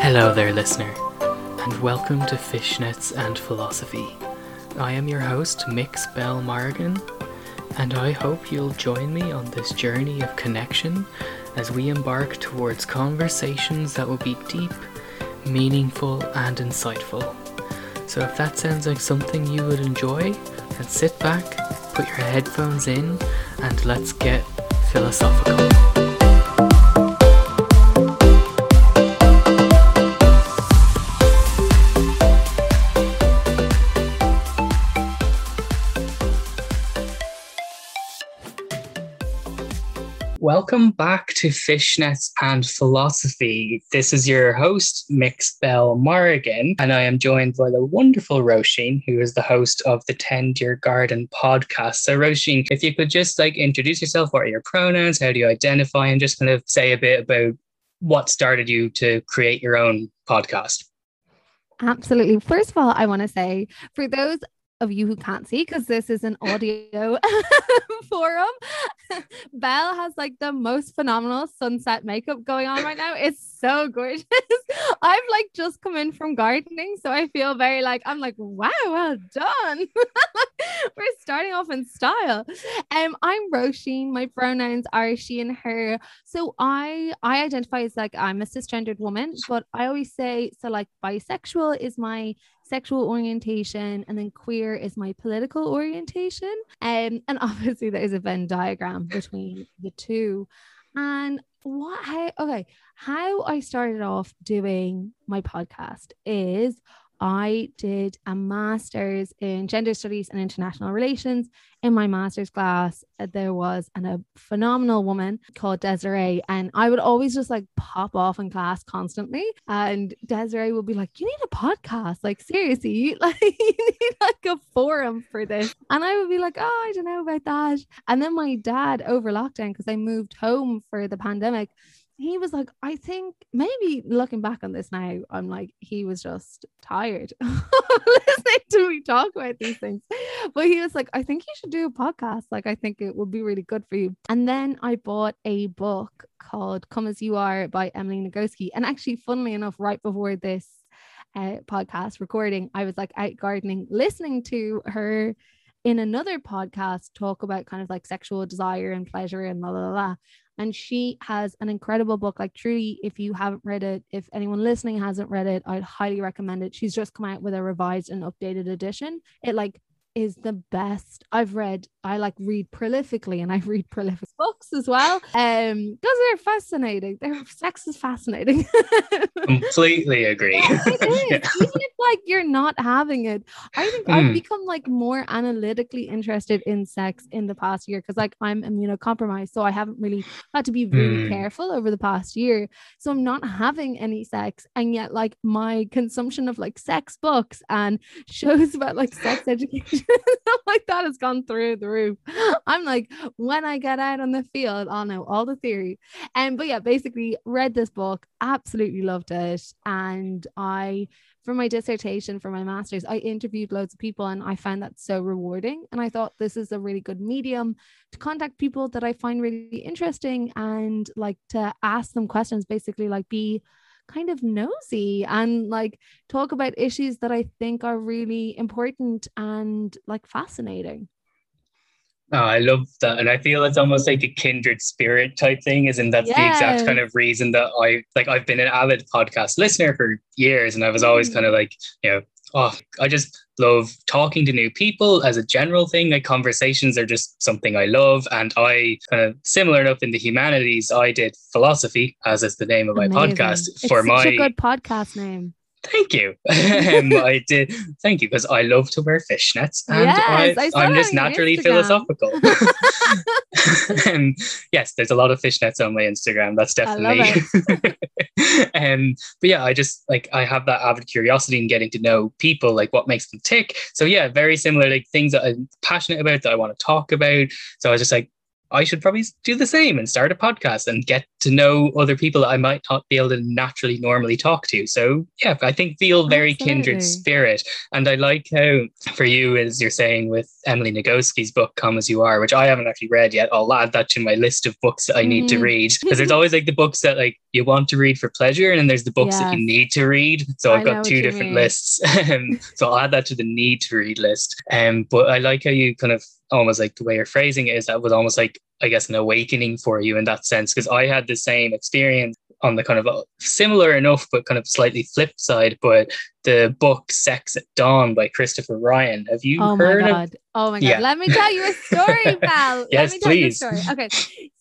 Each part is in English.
Hello there, listener, and welcome to Fishnets and Philosophy. I am your host, Mix Bell Morgan, and I hope you'll join me on this journey of connection as we embark towards conversations that will be deep, meaningful, and insightful. So if that sounds like something you would enjoy, then sit back, put your headphones in, and let's get philosophical. Welcome back to Fishnets and Philosophy. This is your host, Mix Bell Morgan, and I am joined by the wonderful Roisin, who is the host of the Tend Your Garden podcast. So Roisin, if you could just introduce yourself, what are your pronouns, how do you identify, and just kind of say a bit about what started you to create your own podcast. Absolutely. First of all, I want to say, for those of you who can't see, because this is an audio forum, Belle has the most phenomenal sunset makeup going on right now. It's so gorgeous. I've just come in from gardening, so I feel very wow, well done. We're starting off in style. I'm Roisin. My pronouns are she and her. So I identify as I'm a cisgendered woman, but I always say bisexual is my sexual orientation, and then queer is my political orientation. And obviously there is a Venn diagram between the two. And how I started off doing my podcast is I did a master's in gender studies and international relations. In my master's class, there was a phenomenal woman called Desiree, and I would always just pop off in class constantly. And Desiree would be you need a podcast. Seriously, you need a forum for this. And I would be oh, I don't know about that. And then my dad, over lockdown, because I moved home for the pandemic, he was I think maybe looking back on this now, I'm he was just tired listening to me talk about these things. But he was I think you should do a podcast. I think it would be really good for you. And then I bought a book called Come As You Are by Emily Nagoski. And actually, funnily enough, right before this podcast recording, I was out gardening, listening to her in another podcast talk about kind of sexual desire and pleasure and la la la. And she has an incredible book. Truly, if you haven't read it, if anyone listening hasn't read it, I'd highly recommend it. She's just come out with a revised and updated edition. It is the best I've read. I read prolifically, and I read prolific books as well. Because they're fascinating. Sex is fascinating. Completely agree. Yeah, it is. Yeah. Even if you're not having it, I think I've become more analytically interested in sex in the past year, because I'm immunocompromised, so I haven't really had to be really careful over the past year. So I'm not having any sex, and yet my consumption of sex books and shows about sex education stuff that has gone through the roof. I'm when I get out on the field, I'll know all the theory. But yeah, basically read this book, absolutely loved it, and for my dissertation, for my master's, I interviewed loads of people, and I found that so rewarding. And I thought this is a really good medium to contact people that I find really interesting, and to ask them questions, basically be kind of nosy and talk about issues that I think are really important and fascinating. Oh, I love that. And I feel it's almost a kindred spirit type thing, isn't that's the exact kind of reason that I've been an avid podcast listener for years. And I was always kind of I just love talking to new people as a general thing. Conversations are just something I love. And I kind of similar enough in the humanities, I did philosophy, as is the name of my podcast. It's for such a good podcast name. Thank you. I did. Thank you, because I love to wear fishnets, and I'm just naturally philosophical. Yes, there's a lot of fishnets on my Instagram. That's definitely. But yeah, I just I have that avid curiosity in getting to know people, what makes them tick. So yeah, very similar things that I'm passionate about that I want to talk about. So I was just I should probably do the same and start a podcast and get to know other people that I might not be able to naturally normally talk to. So yeah, I think feel very kindred spirit. And I like how for you, as you're saying with Emily Nagoski's book, Come As You Are, which I haven't actually read yet. I'll add that to my list of books that I need to read, because there's always like the books that like you want to read for pleasure. And then there's the books that you need to read. So I've got two different lists. So I'll add that to the need to read list. But I like how you kind of almost like the way you're phrasing it is that was almost like, I guess, an awakening for you in that sense, because I had the same experience on the kind of similar enough, but kind of slightly flip side. But the book Sex at Dawn by Christopher Ryan. Have you heard of it? Oh my God. Yeah. Let me tell you a story, pal. Yes, please. Tell you a story. Okay.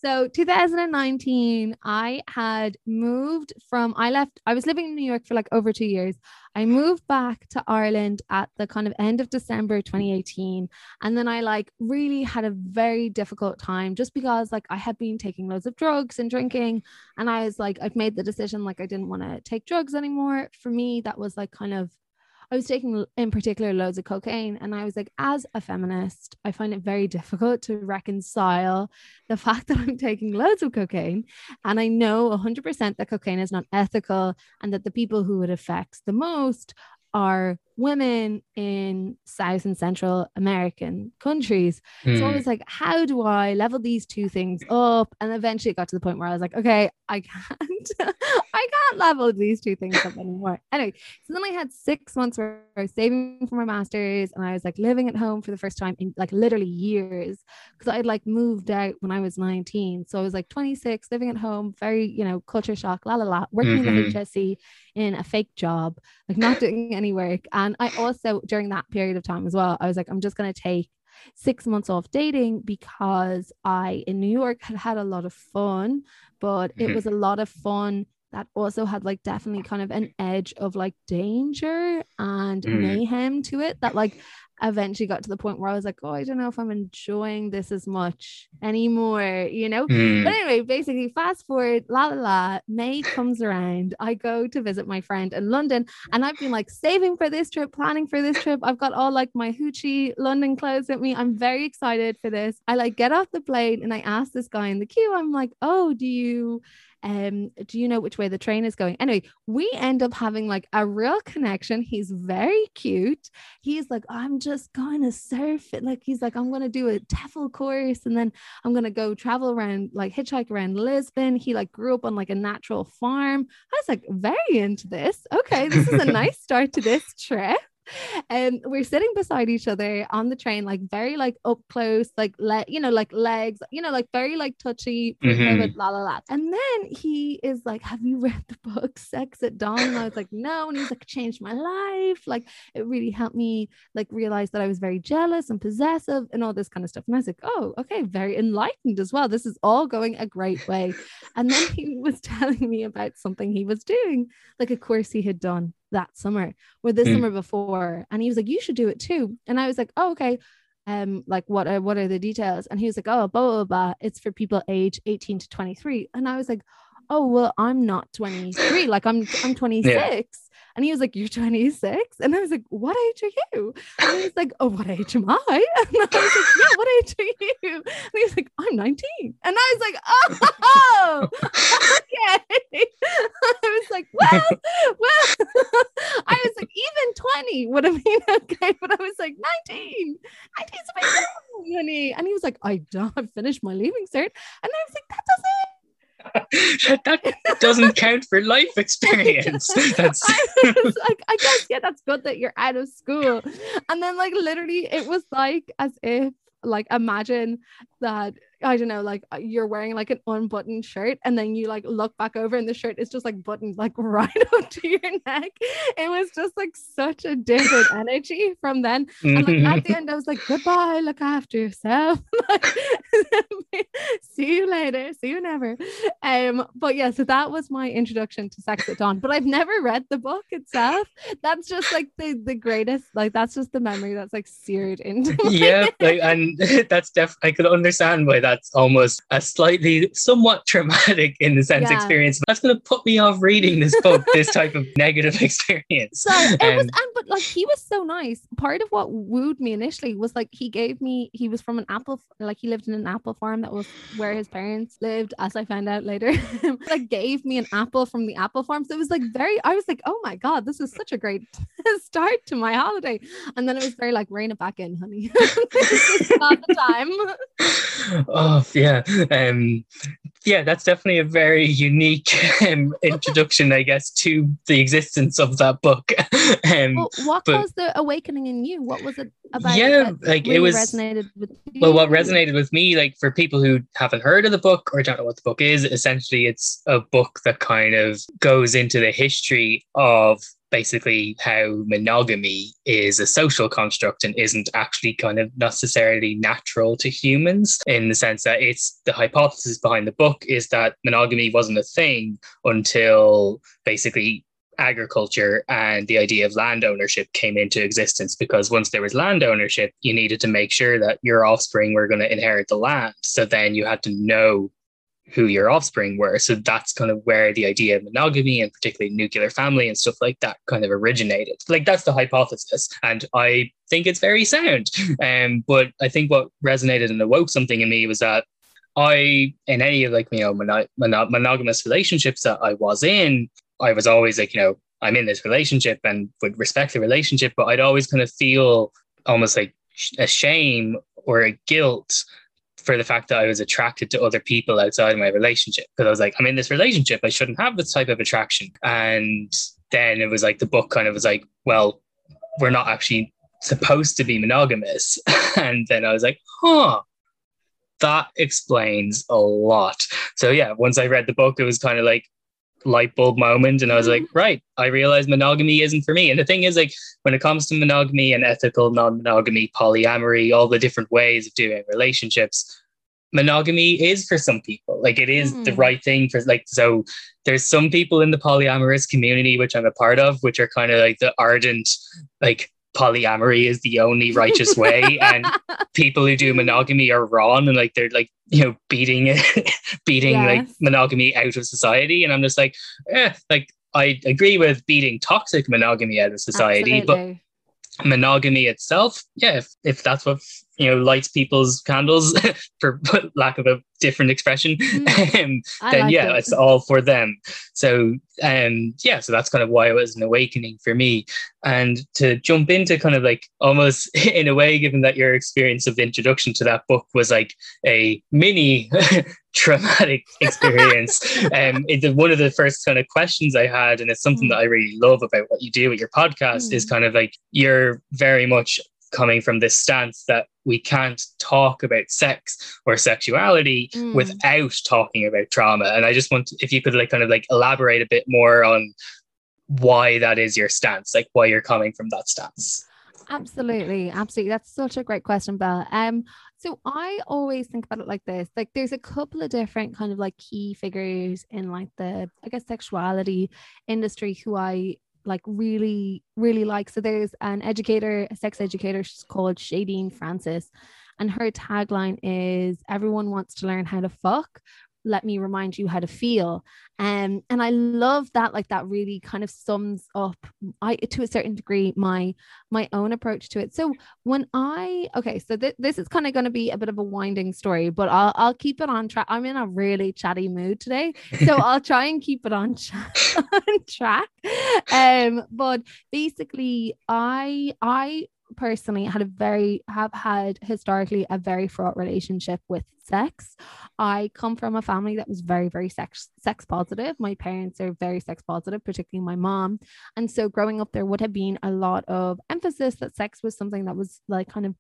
So 2019, I had moved from, I was living in New York for like over 2 years. I moved back to Ireland at the kind of end of December 2018. And then I like really had a very difficult time just because like I had been taking loads of drugs and drinking. And I was like, I've made the decision, like I didn't want to take drugs anymore. For me, that was like kind of, I was taking in particular loads of cocaine, and I was like, as a feminist, I find it very difficult to reconcile the fact that I'm taking loads of cocaine. And I know 100% that cocaine is not ethical and that the people who it affects the most are women in South and Central American countries. So I was like, how do I level these two things up? And eventually it got to the point where I was like, okay, I can't level these two things up anymore. Anyway, so then I had 6 months where I was saving for my master's, and I was like living at home for the first time in like literally years, because I'd like moved out when I was 19. So I was like 26, living at home, very, you know, culture shock, working in the HSE in a fake job, like not doing any work. And I also, during that period of time as well, I was like, I'm just going to take 6 months off dating, because I, in New York, had had a lot of fun, but it was a lot of fun that also had like definitely kind of an edge of like danger and mayhem to it, that like eventually got to the point where I was like, oh, I don't know if I'm enjoying this as much anymore, you know? But anyway, basically fast forward, May comes around. I go to visit my friend in London, and I've been like saving for this trip, planning for this trip. I've got all like my hoochie London clothes with me. I'm very excited for this. I like get off the plane and I ask this guy in the queue, I'm like, oh, do you know which way the train is going? Anyway, we end up having like a real connection. He's very cute. He's like, I'm just going to surf it. Like, he's like, I'm going to do a TEFL course, and then I'm going to go travel around, like hitchhike around Lisbon. He like grew up on like a natural farm. I was like very into this. Okay, this is a nice start to this trip. And we're sitting beside each other on the train, like very like up close, like like legs, like very like touchy, And then he is like, have you read the book Sex at Dawn? And I was like, no. And he's like, changed my life, like it really helped me like realize that I was very jealous and possessive and all this kind of stuff. And I was like, oh, okay, very enlightened as well, this is all going a great way. And then he was telling me about something he was doing, like a course he had done that summer or the summer before, and he was like, you should do it too. And I was like, oh, okay, like what are the details? And he was like, oh, blah blah blah, it's for people age 18 to 23. And I was like, oh well, I'm not 23, like I'm 26. And he was like, you're 26? And I was like, what age are you? And he was like, oh, what age am I? And I was like, yeah, what age are you? And he was like, I'm 19. And I was like, oh, okay. I was like, well, I was like, even 20 would have been okay. But I was like, 19. 19's a bit young, honey. And he was like, I don't finish my leaving cert. And I was like, that doesn't. That doesn't count for life experience. I was like, I guess, yeah, that's good that you're out of school. And then like literally it was like as if, like, imagine that, I don't know, like you're wearing like an unbuttoned shirt, and then you like look back over and the shirt is just like buttoned like right up to your neck. It was just like such a different energy from then. And like at the end I was like, goodbye, look after yourself. Like, see you later, see you never. But yeah, so that was my introduction to Sex at Dawn. But I've never read the book itself. That's just like the greatest, like that's just the memory that's like seared into my head. Like, and that's I could understand why that that's almost a slightly, somewhat traumatic in the sense experience. But that's going to put me off reading this book, this type of negative experience. So but like, he was so nice. Part of what wooed me initially was like, he was from an apple, like he lived in an apple farm that was where his parents lived, as I found out later, like gave me an apple from the apple farm. So it was like I was like, oh my God, this is such a great start to my holiday. And then it was very like, rein it back in, honey. This is not the time. Oh yeah. Yeah, that's definitely a very unique introduction, I guess, to the existence of that book. What was the awakening in you? What was it about? Yeah, like it was resonated with you? Well, what resonated with me, like for people who haven't heard of the book or don't know what the book is, essentially it's a book that kind of goes into the history of basically how monogamy is a social construct and isn't actually kind of necessarily natural to humans, in the sense that it's the hypothesis behind the book is that monogamy wasn't a thing until basically agriculture and the idea of land ownership came into existence, because once there was land ownership, you needed to make sure that your offspring were going to inherit the land. So then you had to know who your offspring were. So that's kind of where the idea of monogamy and particularly nuclear family and stuff like that kind of originated. Like, that's the hypothesis. And I think it's very sound. But I think what resonated and awoke something in me was that in any of like, you know, monogamous relationships that I was in, I was always like, you know, I'm in this relationship and would respect the relationship, but I'd always kind of feel almost like a shame or a guilt for the fact that I was attracted to other people outside of my relationship. Because I was like, I'm in this relationship, I shouldn't have this type of attraction. And then it was like, the book kind of was like, well, we're not actually supposed to be monogamous. And then I was like, that explains a lot. So yeah, once I read the book, it was kind of like light bulb moment. And I was like, right, I realized monogamy isn't for me. And the thing is, like, when it comes to monogamy and ethical non-monogamy, polyamory, all the different ways of doing relationships, monogamy is for some people. Like, it is the right thing for, like, so there's some people in the polyamorous community, which I'm a part of, which are kind of like the ardent, like, polyamory is the only righteous way and people who do monogamy are wrong, and like they're like, you know, beating like monogamy out of society. And I'm just like, like I agree with beating toxic monogamy out of society. Absolutely. But monogamy itself, if that's what, you know, lights people's candles for lack of a different expression, then like it's all for them. So so that's kind of why it was an awakening for me. And to jump into kind of like, almost in a way, given that your experience of the introduction to that book was like a mini traumatic experience, one of the first kind of questions I had, and it's something that I really love about what you do with your podcast, is kind of like, you're very much coming from this stance that we can't talk about sex or sexuality without talking about trauma. And I just want, if you could like kind of like elaborate a bit more on why that is your stance, like why you're coming from that stance. Absolutely. That's such a great question, Belle. So I always think about it like this, like there's a couple of different kind of like key figures in like the, I guess, sexuality industry who I like really, really like. So there's an educator, a sex educator, she's called Shadeen Francis, and her tagline is, everyone wants to learn how to fuck, let me remind you how to feel. And I love that. Like, that really kind of sums up, to a certain degree, my own approach to it. So this is kind of going to be a bit of a winding story, but I'll keep it on track. I'm in a really chatty mood today, so I'll try and keep it on track. But basically, I personally have had historically a very fraught relationship with sex. I come from a family that was very, very sex positive. My parents are very sex positive, particularly my mom. And so growing up, there would have been a lot of emphasis that sex was something that was like kind of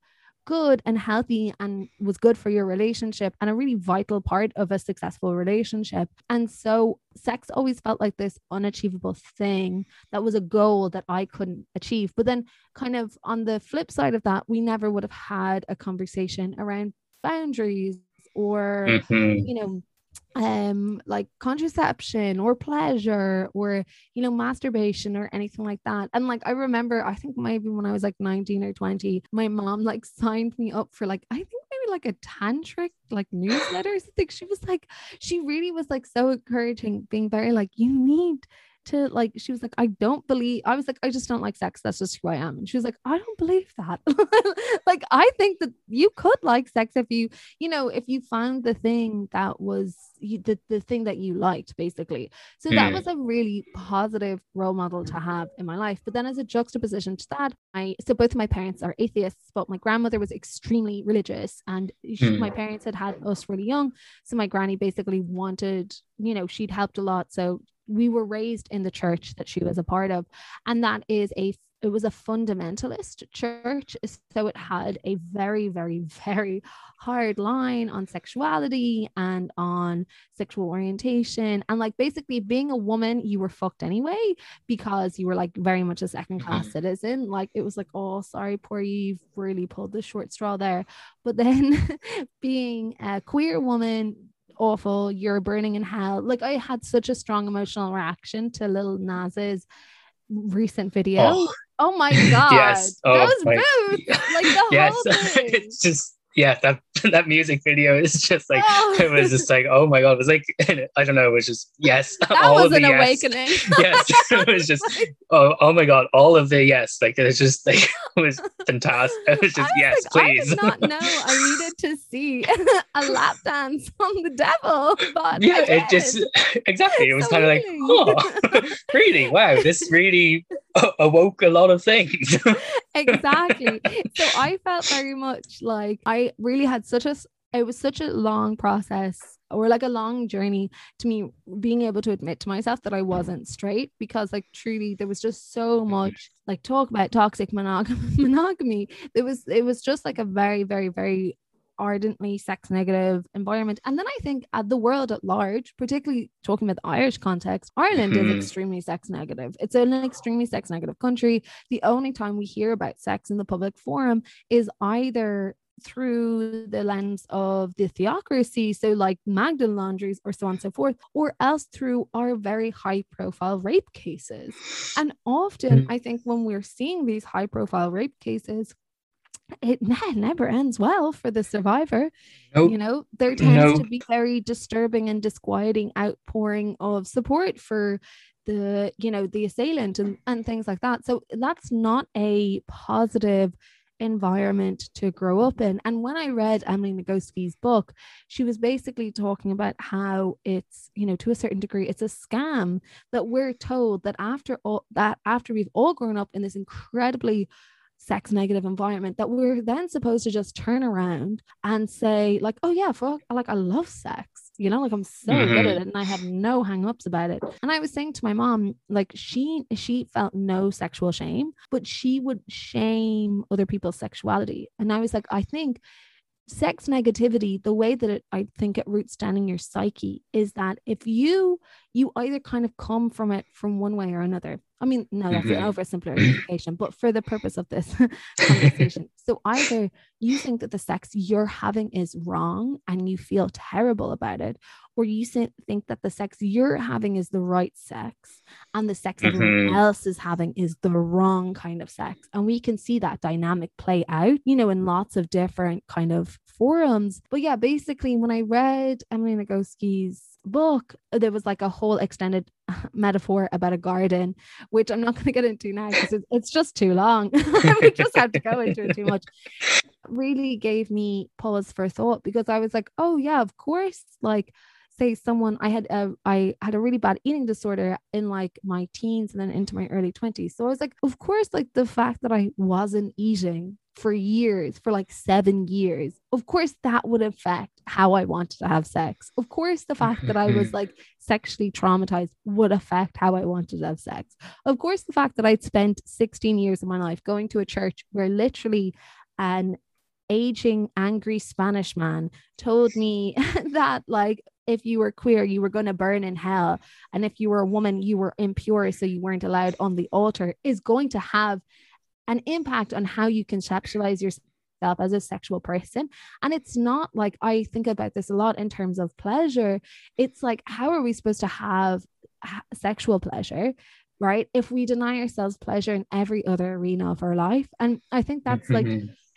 good and healthy and was good for your relationship and a really vital part of a successful relationship. And so sex always felt like this unachievable thing that was a goal that I couldn't achieve. But then kind of on the flip side of that, we never would have had a conversation around boundaries or, you know, like contraception or pleasure or, you know, masturbation or anything like that. And like, I remember, I think maybe when I was like 19 or 20, my mom like signed me up for like, I think maybe like a tantric like newsletter or something. She was like, she really was like so encouraging, being very like, you need to like, she was like, I don't believe, I was like, I just don't like sex, that's just who I am. And she was like, I don't believe that. Like, I think that you could like sex if you, you know, if you found the thing that was you, the thing that you liked, basically. So that was a really positive role model to have in my life. But then as a juxtaposition to that, so both of my parents are atheists, but my grandmother was extremely religious, and my parents had us really young. So my granny basically wanted, you know, she'd helped a lot. So we were raised in the church that she was a part of, and that is it was a fundamentalist church. So it had a very, very, very hard line on sexuality and on sexual orientation. And like, basically being a woman, you were fucked anyway, because you were like very much a second class citizen. Like, it was like, oh, sorry, poor you, you've really pulled the short straw there. But then being a queer woman, awful, you're burning in hell. Like, I had such a strong emotional reaction to Lil Nas's recent video. Oh my god. Yes. Those boobs. Like, the whole thing. It's just, yeah, that music video is just like, it was just like, oh my god, it was like, I don't know, it was just, yes, that all was of an the awakening. Yes, it was just oh my god, all of the yes, like, it was just like, it was fantastic. It was just, I was yes, like, please. I did not know I needed to see a lap dance from the devil, but yeah, it just exactly. It was so kind of like, oh, really, wow, this really awoke a lot of things. Exactly. So I felt very much like I really had it was such a long process, or like a long journey to me being able to admit to myself that I wasn't straight, because like truly there was just so much like talk about toxic monogamy. It was just like a very, very, very ardently sex negative environment. And then I think at the world at large, particularly talking about the Irish context, Ireland is extremely sex negative. It's an extremely sex negative country. The only time we hear about sex in the public forum is either through the lens of the theocracy, so like Magdalene Laundries or so on and so forth, or else through our very high profile rape cases. And often I think when we're seeing these high profile rape cases, it never ends well for the survivor. Nope. You know, there tends to be very disturbing and disquieting outpouring of support for the, you know, the assailant and things like that. So that's not a positive environment to grow up in. And when I read Emily Nagoski's book, she was basically talking about how it's, you know, to a certain degree, it's a scam that we're told that after we've all grown up in this incredibly sex negative environment, that we're then supposed to just turn around and say like, oh yeah, fuck, like I love sex, you know, like I'm so good at it and I have no hang-ups about it. And I was saying to my mom, like she felt no sexual shame, but she would shame other people's sexuality. And I was like, I think sex negativity, the way that I think it roots down in your psyche is that if you either kind of come from it from one way or another. I mean, no, that's an oversimplification, but for the purpose of this conversation. So either you think that the sex you're having is wrong and you feel terrible about it, or you think that the sex you're having is the right sex and the sex everyone else is having is the wrong kind of sex. And we can see that dynamic play out, you know, in lots of different kind of forums. But yeah, basically when I read Emily Nagoski's book, there was like a whole extended metaphor about a garden, which I'm not going to get into now because it's just too long. We just have to go into it too much. It really gave me pause for thought, because I was like, oh yeah, of course, like say someone, I had a really bad eating disorder in like my teens and then into my early 20s. So I was like, of course, like the fact that I wasn't eating for years, for like 7 years, of course that would affect how I wanted to have sex. Of course the fact that I was like sexually traumatized would affect how I wanted to have sex. Of course the fact that I'd spent 16 years of my life going to a church where literally an aging angry Spanish man told me that like if you were queer, you were going to burn in hell, and if you were a woman, you were impure, so you weren't allowed on the altar, is going to have an impact on how you conceptualize yourself as a sexual person. And it's not like, I think about this a lot in terms of pleasure. It's like, how are we supposed to have sexual pleasure, right, if we deny ourselves pleasure in every other arena of our life? And I think that's like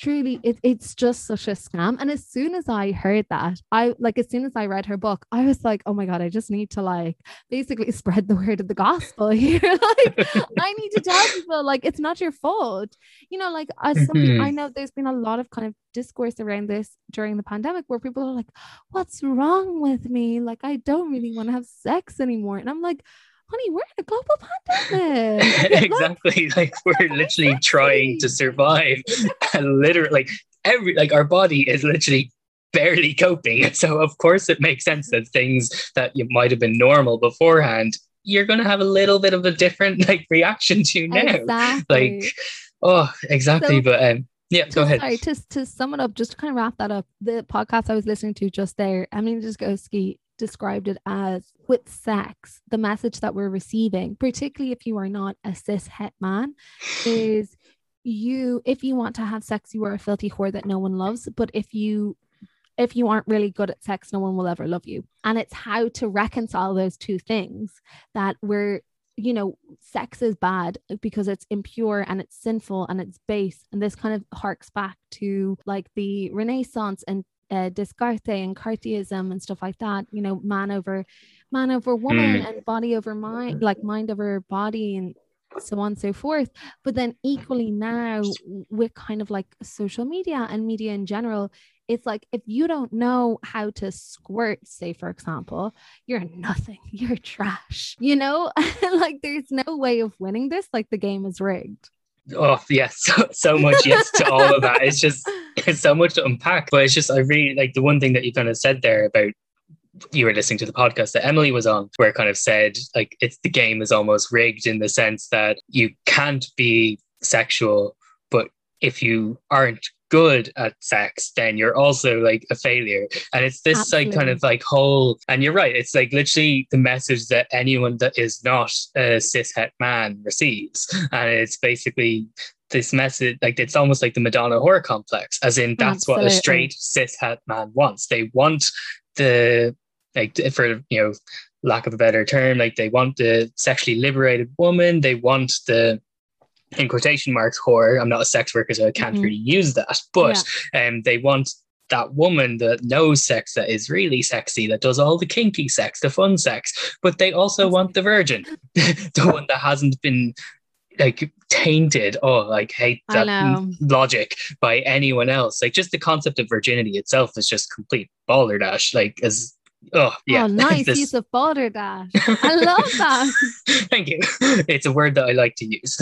truly, it's just such a scam. And as soon as I heard that, as soon as I read her book, I was like, oh my God, I just need to basically spread the word of the gospel here. I need to tell people, it's not your fault. As somebody, I know there's been a lot of kind of discourse around this during the pandemic where people are like, what's wrong with me? I don't really want to have sex anymore. And I'm like, honey, we're in a global pandemic. Exactly. We're literally trying to survive. And literally, our body is literally barely coping. So of course it makes sense that things that you might have been normal beforehand, you're going to have a little bit of a different reaction to now. Exactly. Exactly. So, but yeah, go ahead. Sorry, to sum it up, just to kind of wrap that up, the podcast I was listening to just there, Emily Nagoski described it as, with sex, the message that we're receiving, particularly if you are not a cis het man, is if you want to have sex, you are a filthy whore that no one loves. But if you aren't really good at sex, no one will ever love you. And it's how to reconcile those two things, that we're, sex is bad because it's impure and it's sinful and it's base. And this kind of harks back to the Renaissance and Descartes and Cartesianism and stuff like that, man over woman and body over mind, mind over body and so on and so forth. But then equally now with kind of social media and media in general, it's if you don't know how to squirt, say for example, you're nothing, you're trash, there's no way of winning this, the game is rigged. Oh yes, so much yes to all of that. It's so much to unpack, but it's just, I really like the one thing that you kind of said there about, you were listening to the podcast that Emily was on, where it kind of said it's the game is almost rigged in the sense that you can't be sexual, but if you aren't good at sex, then you're also a failure. And it's this Absolutely. Kind of whole, and you're right, it's literally the message that anyone that is not a cishet man receives. And it's basically this message, it's almost like the Madonna horror complex, as in that's Absolutely. What a straight cishet man wants. They want the for lack of a better term, they want the sexually liberated woman, they want the, in quotation marks, whore. I'm not a sex worker, so I can't really use that. But they want that woman that knows sex, that is really sexy, that does all the kinky sex, the fun sex. But they also want the virgin, the one that hasn't been tainted or hate that logic by anyone else. Just the concept of virginity itself is just complete balderdash. Nice use of balderdash. I love that. Thank you. It's a word that I like to use.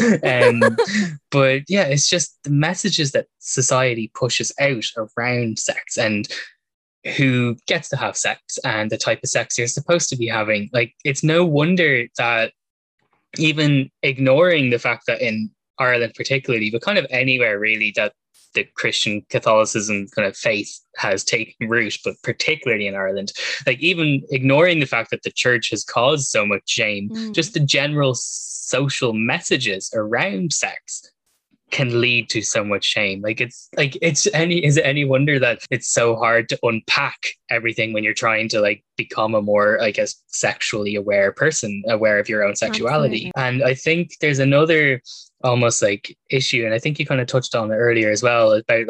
But yeah, it's just the messages that society pushes out around sex and who gets to have sex and the type of sex you're supposed to be having. It's no wonder that, even ignoring the fact that in Ireland particularly, but kind of anywhere really, that the Christian Catholicism kind of faith has taken root, but particularly in Ireland, even ignoring the fact that the church has caused so much shame, just the general social messages around sex can lead to so much shame. Is it any wonder that it's so hard to unpack everything when you're trying to become a more, I guess, sexually aware person, aware of your own sexuality. Absolutely. And I think there's another almost issue, and I think you kind of touched on it earlier as well, about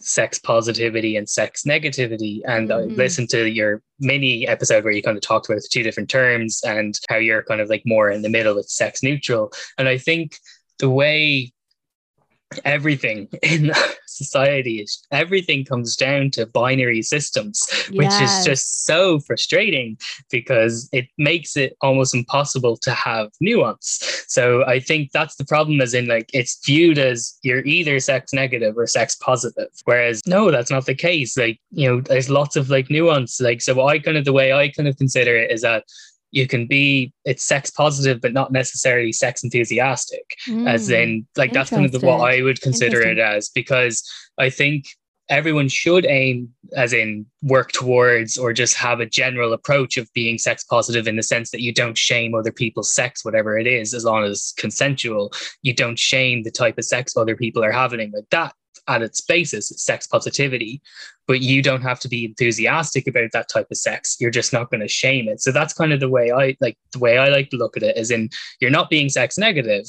sex positivity and sex negativity. And I listened to your mini episode where you kind of talked about the two different terms and how you're kind of more in the middle with sex neutral. And I think the way everything in society is, everything comes down to binary systems, which is just so frustrating because it makes it almost impossible to have nuance. So I think that's the problem, as in it's viewed as you're either sex negative or sex positive, whereas no, that's not the case. There's lots of nuance. So the way I consider it is that you can be, it's sex positive, but not necessarily sex enthusiastic, as in that's kind of what I would consider it as, because I think everyone should aim, as in work towards, or just have a general approach of being sex positive in the sense that you don't shame other people's sex, whatever it is, as long as it's consensual. You don't shame the type of sex other people are having. That at its basis, it's sex positivity, but you don't have to be enthusiastic about that type of sex. You're just not going to shame it. So that's kind of the way I like to look at it, as in you're not being sex negative,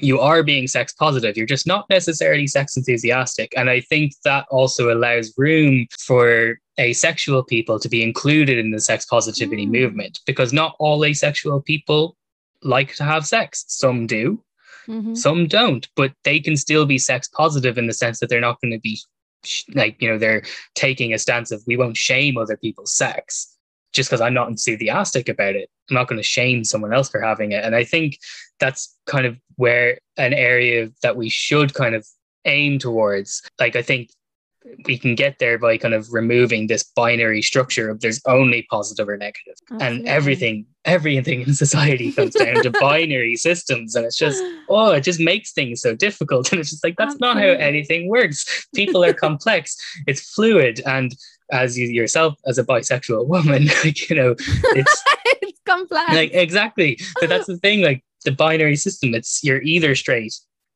you are being sex positive. You're just not necessarily sex enthusiastic. And I think that also allows room for asexual people to be included in the sex positivity movement, because not all asexual people like to have sex. Some do, some don't, but they can still be sex positive in the sense that they're not going to be like, you know, they're taking a stance of, we won't shame other people's sex. Just because I'm not enthusiastic about it, I'm not going to shame someone else for having it. And I think that's kind of where an area that we should kind of aim towards. Like, I think we can get there by kind of removing this binary structure of there's only positive or negative. Absolutely. And everything in society comes down to binary systems. And it's just, it just makes things so difficult. And it's just like, that's not how anything works. People are complex. It's fluid. And as you yourself, as a bisexual woman, like, you know, it's, it's complex. Like, exactly. But that's the thing, like the binary system, it's you're either straight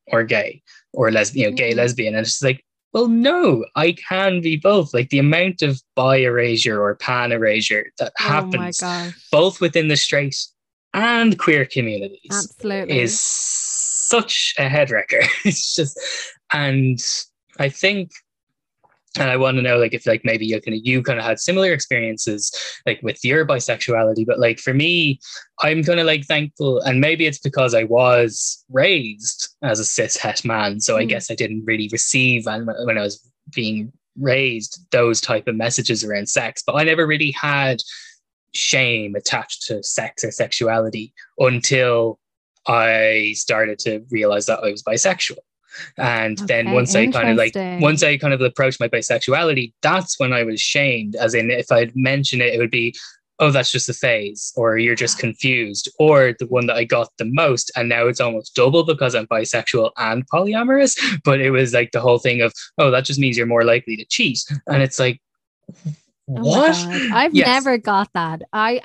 or gay or gay, lesbian. And it's just like, well, no, I can be both. Like the amount of bi erasure or pan erasure that happens both within the straight and queer communities is such a headwrecker. It's just, and I think, and I want to know, like, if like maybe you kind of had similar experiences like with your bisexuality, but like for me, I'm kind of like thankful, and maybe it's because I was raised as a cis het man, so I guess I didn't really receive, and when I was being raised, those type of messages around sex, but I never really had shame attached to sex or sexuality until I started to realize that I was bisexual. And then once I kind of approached my bisexuality, that's when I was shamed, as in if I'd mention it, it would be, oh, that's just a phase, or you're just confused, or the one that I got the most. And now it's almost double because I'm bisexual and polyamorous, but it was like the whole thing of, oh, that just means you're more likely to cheat. And it's like, what? Oh, I've never got that. I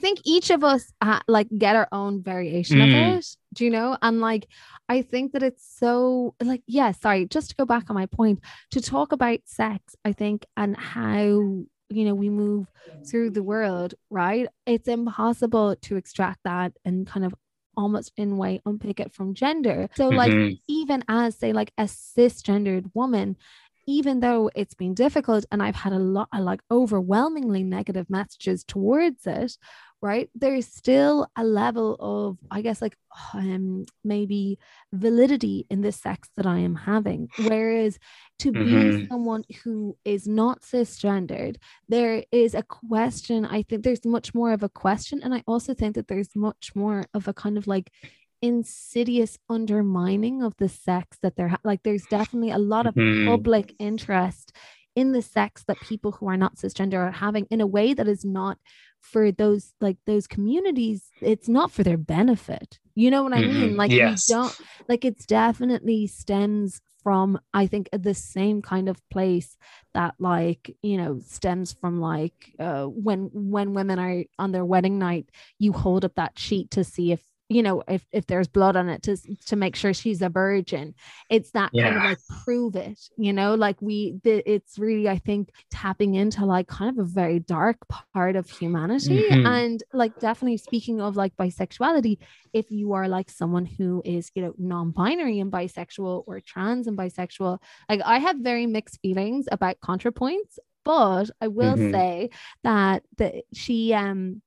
think each of us like get our own variation of it. Do you know? And like, I think that it's so like, just to go back on my point, to talk about sex, I think, and how, you know, we move through the world, right? It's impossible to extract that and kind of almost in way unpick it from gender. So like, even as say like a cisgendered woman, even though it's been difficult and I've had a lot of like overwhelmingly negative messages towards it, right? There's still a level of, I guess, like maybe validity in the sex that I am having. Whereas to be someone who is not cisgendered, there is a question. I think there's much more of a question. And I also think that there's much more of a kind of like insidious undermining of the sex that they're like, there's definitely a lot of public interest in the sex that people who are not cisgender are having in a way that is not for those, like those communities, it's not for their benefit. You know what I mean? Like, we don't, like, it's definitely stems from, I think, the same kind of place that, like, you know, stems from like when women are on their wedding night, you hold up that sheet to see if, you know, if there's blood on it to make sure she's a virgin. It's that kind of like prove it, you know, like it's really, I think, tapping into like kind of a very dark part of humanity. And like, definitely speaking of like bisexuality, if you are like someone who is, you know, non-binary and bisexual or trans and bisexual, like I have very mixed feelings about ContraPoints, but I will say that she, in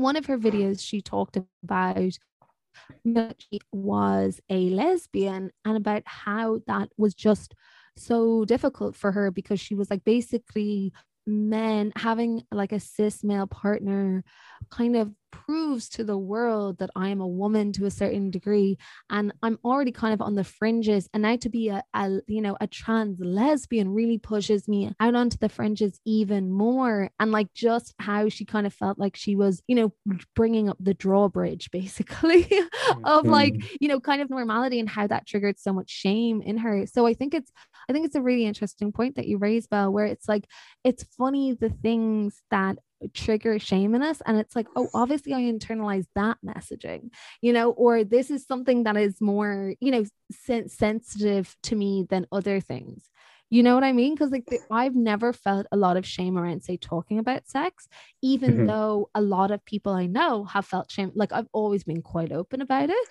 one of her videos, she talked about she was a lesbian and about how that was just so difficult for her, because she was like basically men having like a cis male partner kind of proves to the world that I am a woman to a certain degree, and I'm already kind of on the fringes, and now to be a trans lesbian really pushes me out onto the fringes even more. And like, just how she kind of felt like she was, you know, bringing up the drawbridge basically of like, you know, kind of normality, and how that triggered so much shame in her. So I think it's a really interesting point that you raised, Belle, where it's like, it's funny the things that trigger shame in us, and it's like, oh, obviously I internalize that messaging, you know, or this is something that is more, you know, sensitive to me than other things, You know what I mean? Because like I've never felt a lot of shame around, say, talking about sex, even mm-hmm. though a lot of people I know have felt shame. Like I've always been quite open about it.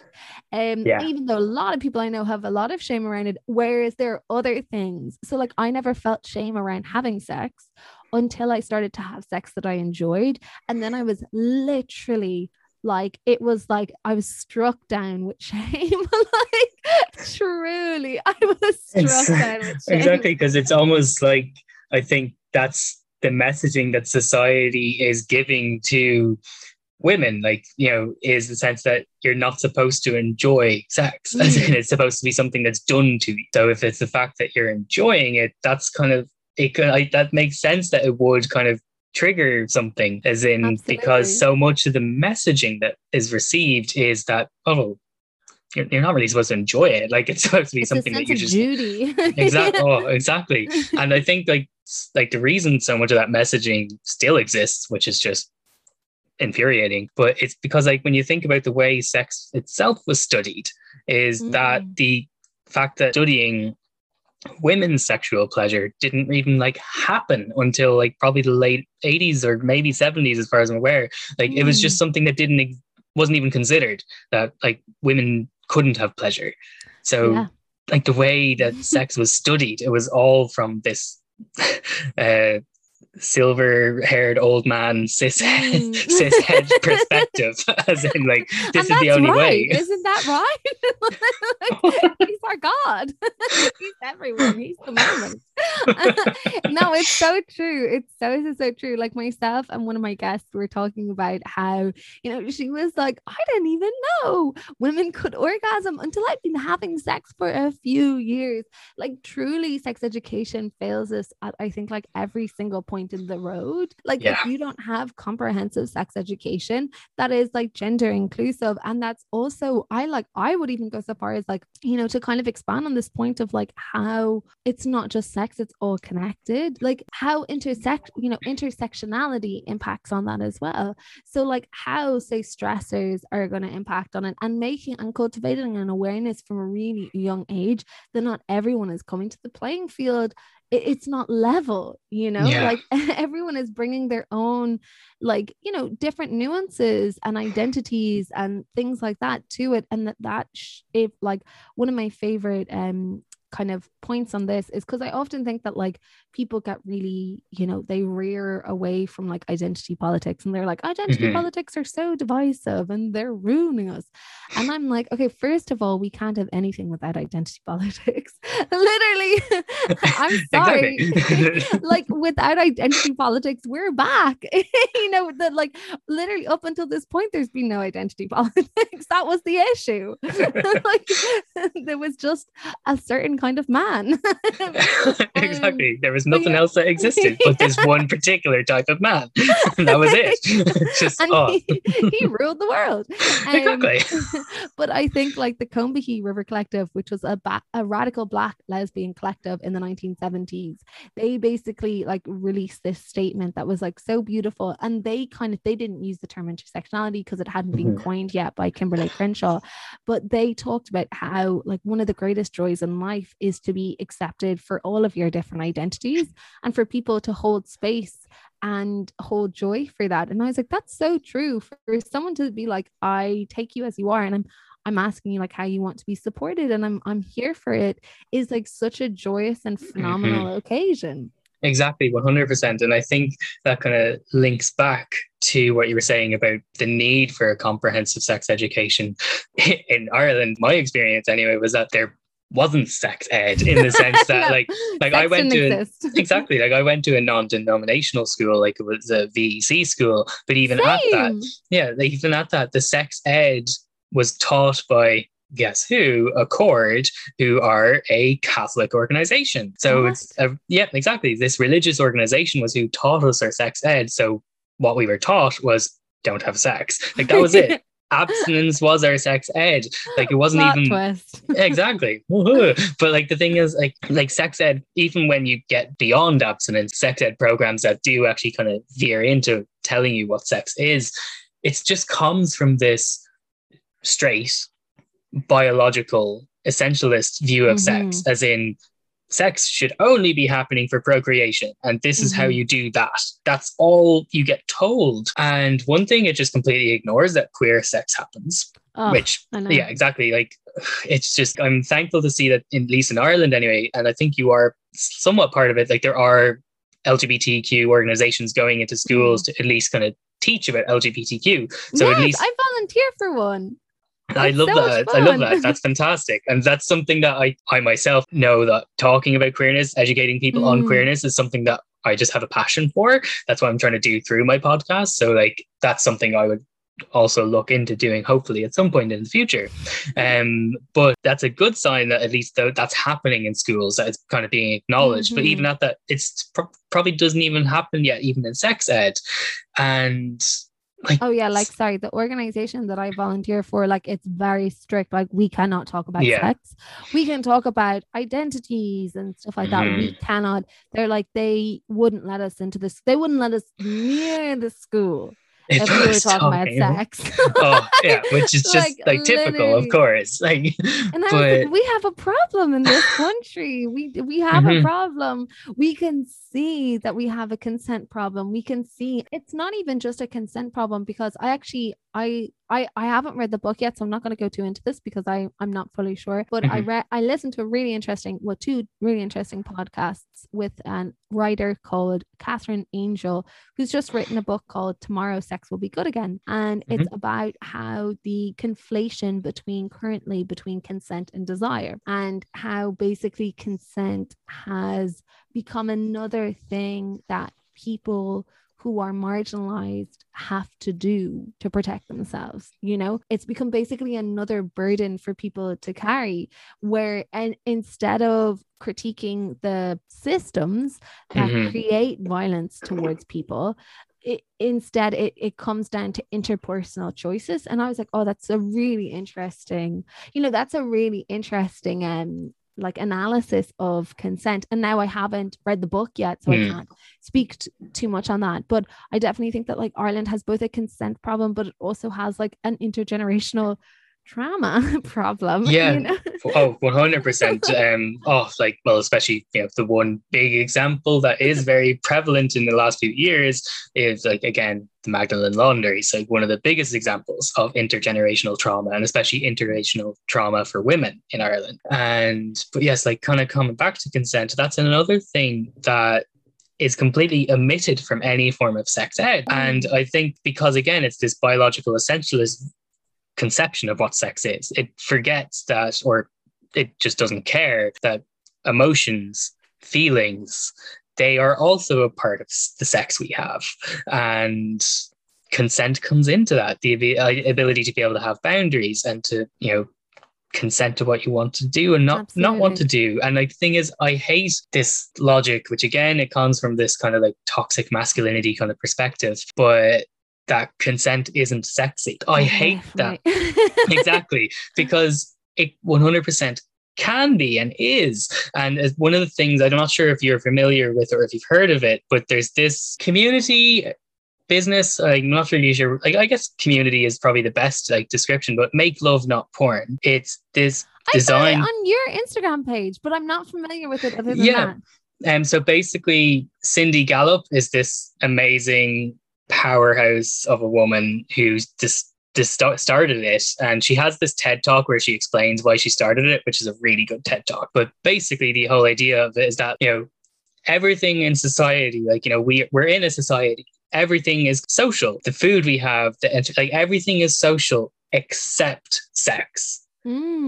Even though a lot of people I know have a lot of shame around it, whereas there are other things. So like I never felt shame around having sex until I started to have sex that I enjoyed. And then I was literally like, it was like I was struck down with shame. Like truly, I was struck down with shame. Exactly, because it's almost like, I think that's the messaging that society is giving to women, like, you know, is the sense that you're not supposed to enjoy sex. Mm. As in, it's supposed to be something that's done to you. So if it's the fact that you're enjoying it, that's kind of, that makes sense that it would kind of trigger something, as in, absolutely. Because so much of the messaging that is received is that, oh, you're not really supposed to enjoy it. Like it's supposed to be something that you just duty. Exactly. Oh, exactly. And I think like the reason so much of that messaging still exists, which is just infuriating, but it's because like when you think about the way sex itself was studied, is that the fact that studying women's sexual pleasure didn't even like happen until like probably the late 80s or maybe 70s, as far as I'm aware. Like it was just something that wasn't even considered, that like women couldn't have pleasure. So like the way that sex was studied, it was all from this silver-haired old man cis head perspective, as in like this is the only right. way. Isn't that right? Like, he's our God. He's everywhere. He's the moment. No, it's so true. It's so true. Like myself and one of my guests were talking about how, you know, she was like, I didn't even know women could orgasm until I've been having sex for a few years. Like truly, sex education fails us at, I think, like every single point in the road. Like if you don't have comprehensive sex education that is like gender inclusive, and that's also, I would even go so far as like, you know, to kind of expand on this point of like how it's not just sex, it's all connected, like how intersectionality impacts on that as well. So like how, say, stressors are going to impact on it, and making and cultivating an awareness from a really young age that not everyone is coming to the playing field. It's not level, you know, like everyone is bringing their own, like, you know, different nuances and identities and things like that to it. And if like one of my favorite kind of points on this is, because I often think that like people get really, you know, they rear away from like identity politics, and they're like, identity politics are so divisive and they're ruining us. And I'm like, okay, first of all, we can't have anything without identity politics. Literally, I'm sorry. Like without identity politics, we're back. You know, that like literally up until this point, there's been no identity politics. That was the issue. Like there was just a certain kind of man. Exactly, there was nothing else that existed but this one particular type of man, and that was it. Just he ruled the world. Exactly. But I think like the Combahee River Collective, which was a radical Black lesbian collective in the 1970s, they basically like released this statement that was like so beautiful, and they didn't use the term intersectionality because it hadn't been coined yet by Kimberly Crenshaw, but they talked about how like one of the greatest joys in life is to be accepted for all of your different identities, and for people to hold space and hold joy for that. And I was like, that's so true. For someone to be like, I take you as you are, and I'm asking you like how you want to be supported, and I'm here for it, is like such a joyous and phenomenal occasion. Exactly, 100%. And I think that kind of links back to what you were saying about the need for a comprehensive sex education in Ireland. My experience anyway was that there wasn't sex ed, in the sense that like I went to exactly, like I went to a non-denominational school, like it was a VEC school, but even at that, the sex ed was taught by, guess who, Accord, who are a Catholic organization. So this religious organization was who taught us our sex ed. So what we were taught was don't have sex. Like that was it. Abstinence was our sex ed. Like it wasn't plot even twist. Exactly. But like the thing is, like sex ed, even when you get beyond abstinence, sex ed programs that do actually kind of veer into telling you what sex is, it just comes from this straight biological essentialist view of sex, as in sex should only be happening for procreation, and this is how you do that. That's all you get told. And one thing it just completely ignores, that queer sex happens. Oh, which, yeah, exactly. Like, it's just, I'm thankful to see that, at least in Ireland anyway, and I think you are somewhat part of it, like there are LGBTQ organizations going into schools to at least kind of teach about LGBTQ. So yes, at least I volunteer for one. I love that. That's fantastic. And that's something that I myself know, that talking about queerness, educating people on queerness is something that I just have a passion for. That's what I'm trying to do through my podcast. So like, that's something I would also look into doing, hopefully at some point in the future. But that's a good sign that at least that's happening in schools, that it's kind of being acknowledged. But even at that, it's probably doesn't even happen yet, even in sex ed. And the organization that I volunteer for, like, it's very strict. Like, we cannot talk about sex. We can talk about identities and stuff like that. We cannot. They're like, they wouldn't let us into this. They wouldn't let us near the school if we were talking about sex. Oh, yeah, which is just like typical, of course. Like, and I was like, we have a problem in this country. We have a problem. We can see that we have a consent problem. We can see it's not even just a consent problem, because I actually I haven't read the book yet, so I'm not going to go too into this because I'm not fully sure. But I listened to a really interesting, two really interesting podcasts with a writer called Catherine Angel, who's just written a book called Tomorrow Sex Will Be Good Again. And it's about how the conflation between consent and desire, and how basically consent has become another thing that people who are marginalized have to do to protect themselves. You know, it's become basically another burden for people to carry, and instead of critiquing the systems that create violence towards people, Instead, it comes down to interpersonal choices. And I was like, oh, that's a really interesting, analysis of consent. And now I haven't read the book yet, so I can't speak too much on that, but I definitely think that Ireland has both a consent problem, but it also has an intergenerational trauma problem. Yeah. You know? Oh, 100%. Especially, the one big example that is very prevalent in the last few years is again, the Magdalene Laundries, one of the biggest examples of intergenerational trauma, and especially intergenerational trauma for women in Ireland. But yes, kind of coming back to consent, that's another thing that is completely omitted from any form of sex ed. And I think because, again, it's this biological essentialism conception of what sex is, it forgets that, or it just doesn't care that emotions, feelings, they are also a part of the sex we have, and consent comes into that, the ability to be able to have boundaries and to consent to what you want to do and not want to do. And the thing is, I hate this logic, which again, it comes from this kind of toxic masculinity kind of perspective, but that consent isn't sexy. I hate that. Exactly. Because it 100% can be and is. And as one of the things, I'm not sure if you're familiar with or if you've heard of it, but there's this community business, I'm not really sure, I guess community is probably the best description, but Make Love Not Porn. It's this design. I saw it on your Instagram page, but I'm not familiar with it other than that. So basically, Cindy Gallop is this amazing powerhouse of a woman who's just started it, and she has this TED talk where she explains why she started it, which is a really good TED talk. But basically the whole idea of it is that everything in society, we're in a society, everything is social, the food we have, everything is social except sex.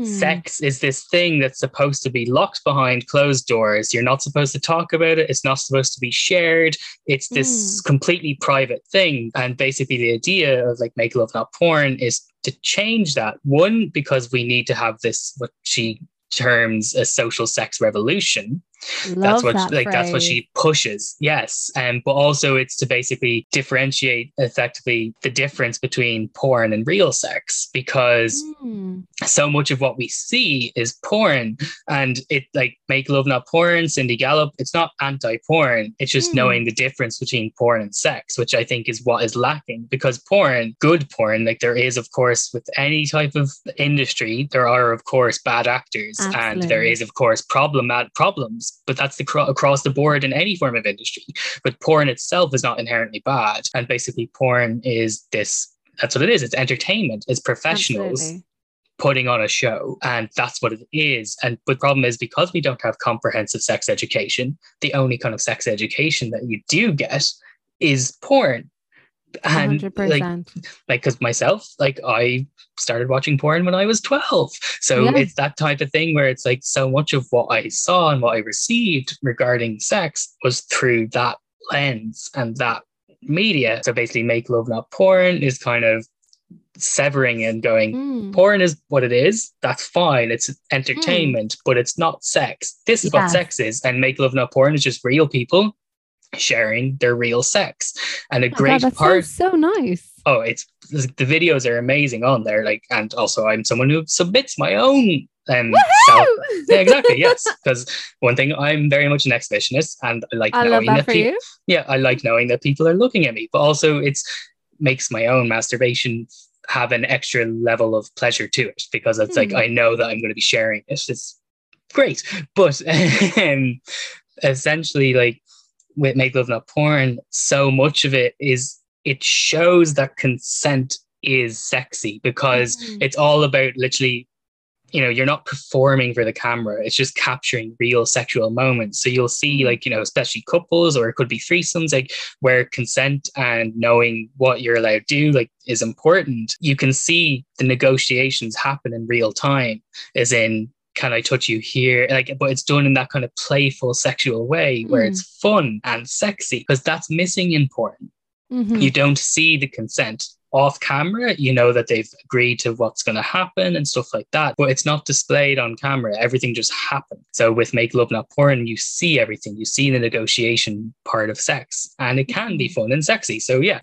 Sex is this thing that's supposed to be locked behind closed doors. You're not supposed to talk about it. It's not supposed to be shared. It's this completely private thing. And basically the idea of Make Love Not Porn is to change that. One, because we need to have this, what she terms a social sex revolution. That's what she pushes. Yes. But also it's to basically differentiate effectively the difference between porn and real sex, because so much of what we see is porn, and it Make Love Not Porn, Cindy Gallop, it's not anti-porn. It's just knowing the difference between porn and sex, which I think is what is lacking, because porn, good porn, like there is, of course, with any type of industry, there are, of course, bad actors. Absolutely. And there is, of course, problems, but that's across the board in any form of industry. But porn itself is not inherently bad. And basically porn is this, that's what it is. It's entertainment. It's professionals. Absolutely. Putting on a show, and that's what it is. And the problem is, because we don't have comprehensive sex education, the only kind of sex education that you do get is porn. And 100%. Like, because myself, like, I started watching porn when I was 12. So yes. It's that type of thing where it's like so much of what I saw and what I received regarding sex was through that lens and that media. So basically Make Love Not Porn is kind of severing and going, porn is what it is, that's fine, it's entertainment, but it's not sex. This is what sex is. And Make Love Not Porn is just real people sharing their real sex. And a great part, so nice. Oh, it's, the videos are amazing on there, like. And also I'm someone who submits my own yes, because one thing, I'm very much an exhibitionist, and I like knowing that I like knowing that people are looking at me, but also it's makes my own masturbation have an extra level of pleasure to it, because it's like I know that I'm going to be sharing it. It's great. But essentially, like with Make Love Not Porn, so much of it is, it shows that consent is sexy, because it's all about literally, you know, you're not performing for the camera, it's just capturing real sexual moments. So you'll see, like, you know, especially couples, or it could be threesomes, like where consent and knowing what you're allowed to do, like, is important. You can see the negotiations happen in real time, as in, can I touch you here? Like, but it's done in that kind of playful sexual way where it's fun and sexy, because that's missing in porn. You don't see the consent. Off camera, you know that they've agreed to what's going to happen and stuff like that, but it's not displayed on camera. Everything just happens. So with Make Love Not Porn, you see everything. You see the negotiation part of sex, and it can be fun and sexy. So yeah,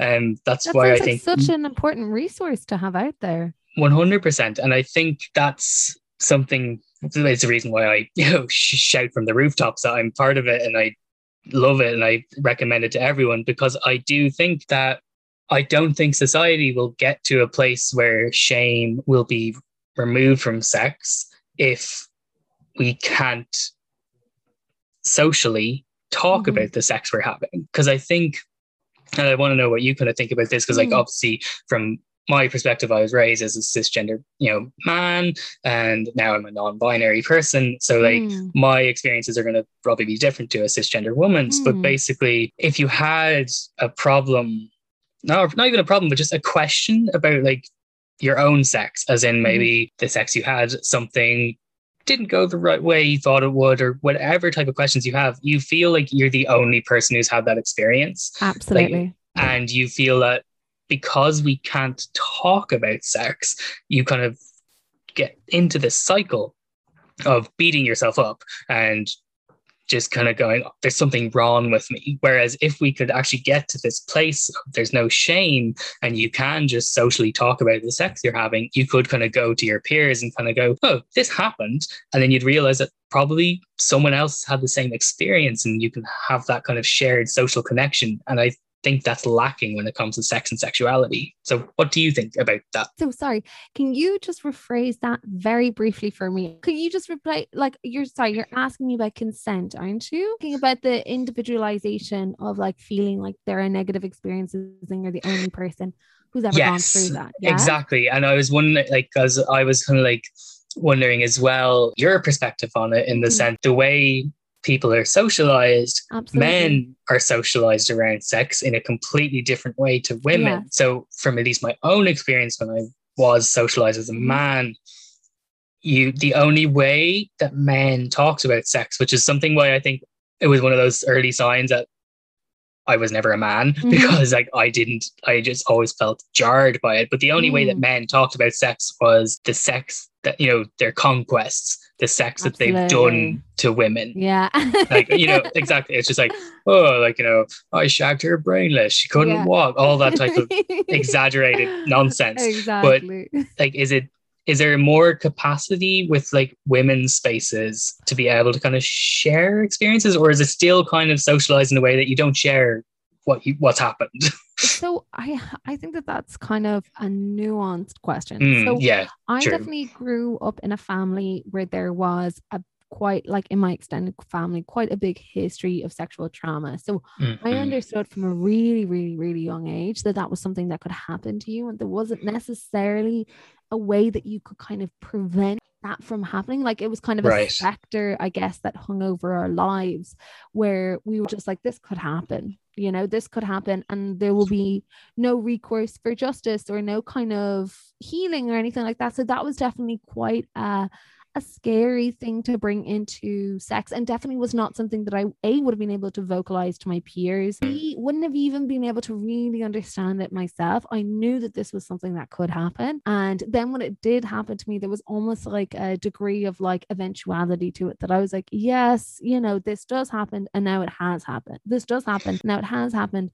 that's why I think such an important resource to have out there. 100%. And I think that's something, it's the reason why I shout from the rooftops that I'm part of it, and I love it, and I recommend it to everyone, because I do think that I don't think society will get to a place where shame will be removed from sex if we can't socially talk about the sex we're having. Because I think, and I want to know what you kind of think about this, because like obviously from my perspective, I was raised as a cisgender, you know, man, and now I'm a non-binary person. So like my experiences are going to probably be different to a cisgender woman's. But basically, if you had a problem, not even a problem, but just a question about like your own sex, as in maybe the sex you had, something didn't go the right way you thought it would, or whatever type of questions you have, you feel like you're the only person who's had that experience. Absolutely. Like, and you feel that because we can't talk about sex, you kind of get into this cycle of beating yourself up and just kind of going, there's something wrong with me. Whereas if we could actually get to this place, there's no shame, and you can just socially talk about the sex you're having, you could kind of go to your peers and kind of go, oh, this happened. And then you'd realize that probably someone else had the same experience, and you can have that kind of shared social connection. And I think that's lacking when it comes to sex and sexuality. So what do you think about that? So sorry, can you just rephrase that very briefly for me? Can you just reply, like, you're asking me about consent, aren't you? Talking about the individualization of like feeling like there are negative experiences and you're the only person who's ever gone through that. Yeah? Exactly. And I was wondering, like, because I was kind of like wondering as well, your perspective on it, in the sense, the way people are socialized. Absolutely. Men are socialized around sex in a completely different way to women. Yeah. So from at least my own experience, when I was socialized as a man, the only way that men talked about sex, which is something why I think it was one of those early signs that I was never a man, because like I just always felt jarred by it. But the only way that men talked about sex was the sex that, you know, their conquests, the sex that they've done to women. Yeah. Like, you know, exactly. It's just like, oh, like, you know, I shagged her brainless, she couldn't walk, all that type of exaggerated nonsense. Exactly. But like, is it is there more capacity with like women's spaces to be able to kind of share experiences, or is it still kind of socialized in a way that you don't share what's happened? So I think that that's kind of a nuanced question. So definitely grew up in a family where there was a quite, like in my extended family, quite a big history of sexual trauma. So I understood from a really, really, really young age that that was something that could happen to you. And there wasn't necessarily a way that you could kind of prevent that from happening. Like it was kind of a specter, I guess, that hung over our lives where we were just like, this could happen, you know, this could happen and there will be no recourse for justice or no kind of healing or anything like that. So that was definitely quite a scary thing to bring into sex, and definitely was not something that I would have been able to vocalize to my peers. I wouldn't have even been able to really understand it myself. I knew that this was something that could happen, and then when it did happen to me, there was almost like a degree of like eventuality to it that I was like, yes, you know, this does happen and now it has happened. This does happen, now it has happened.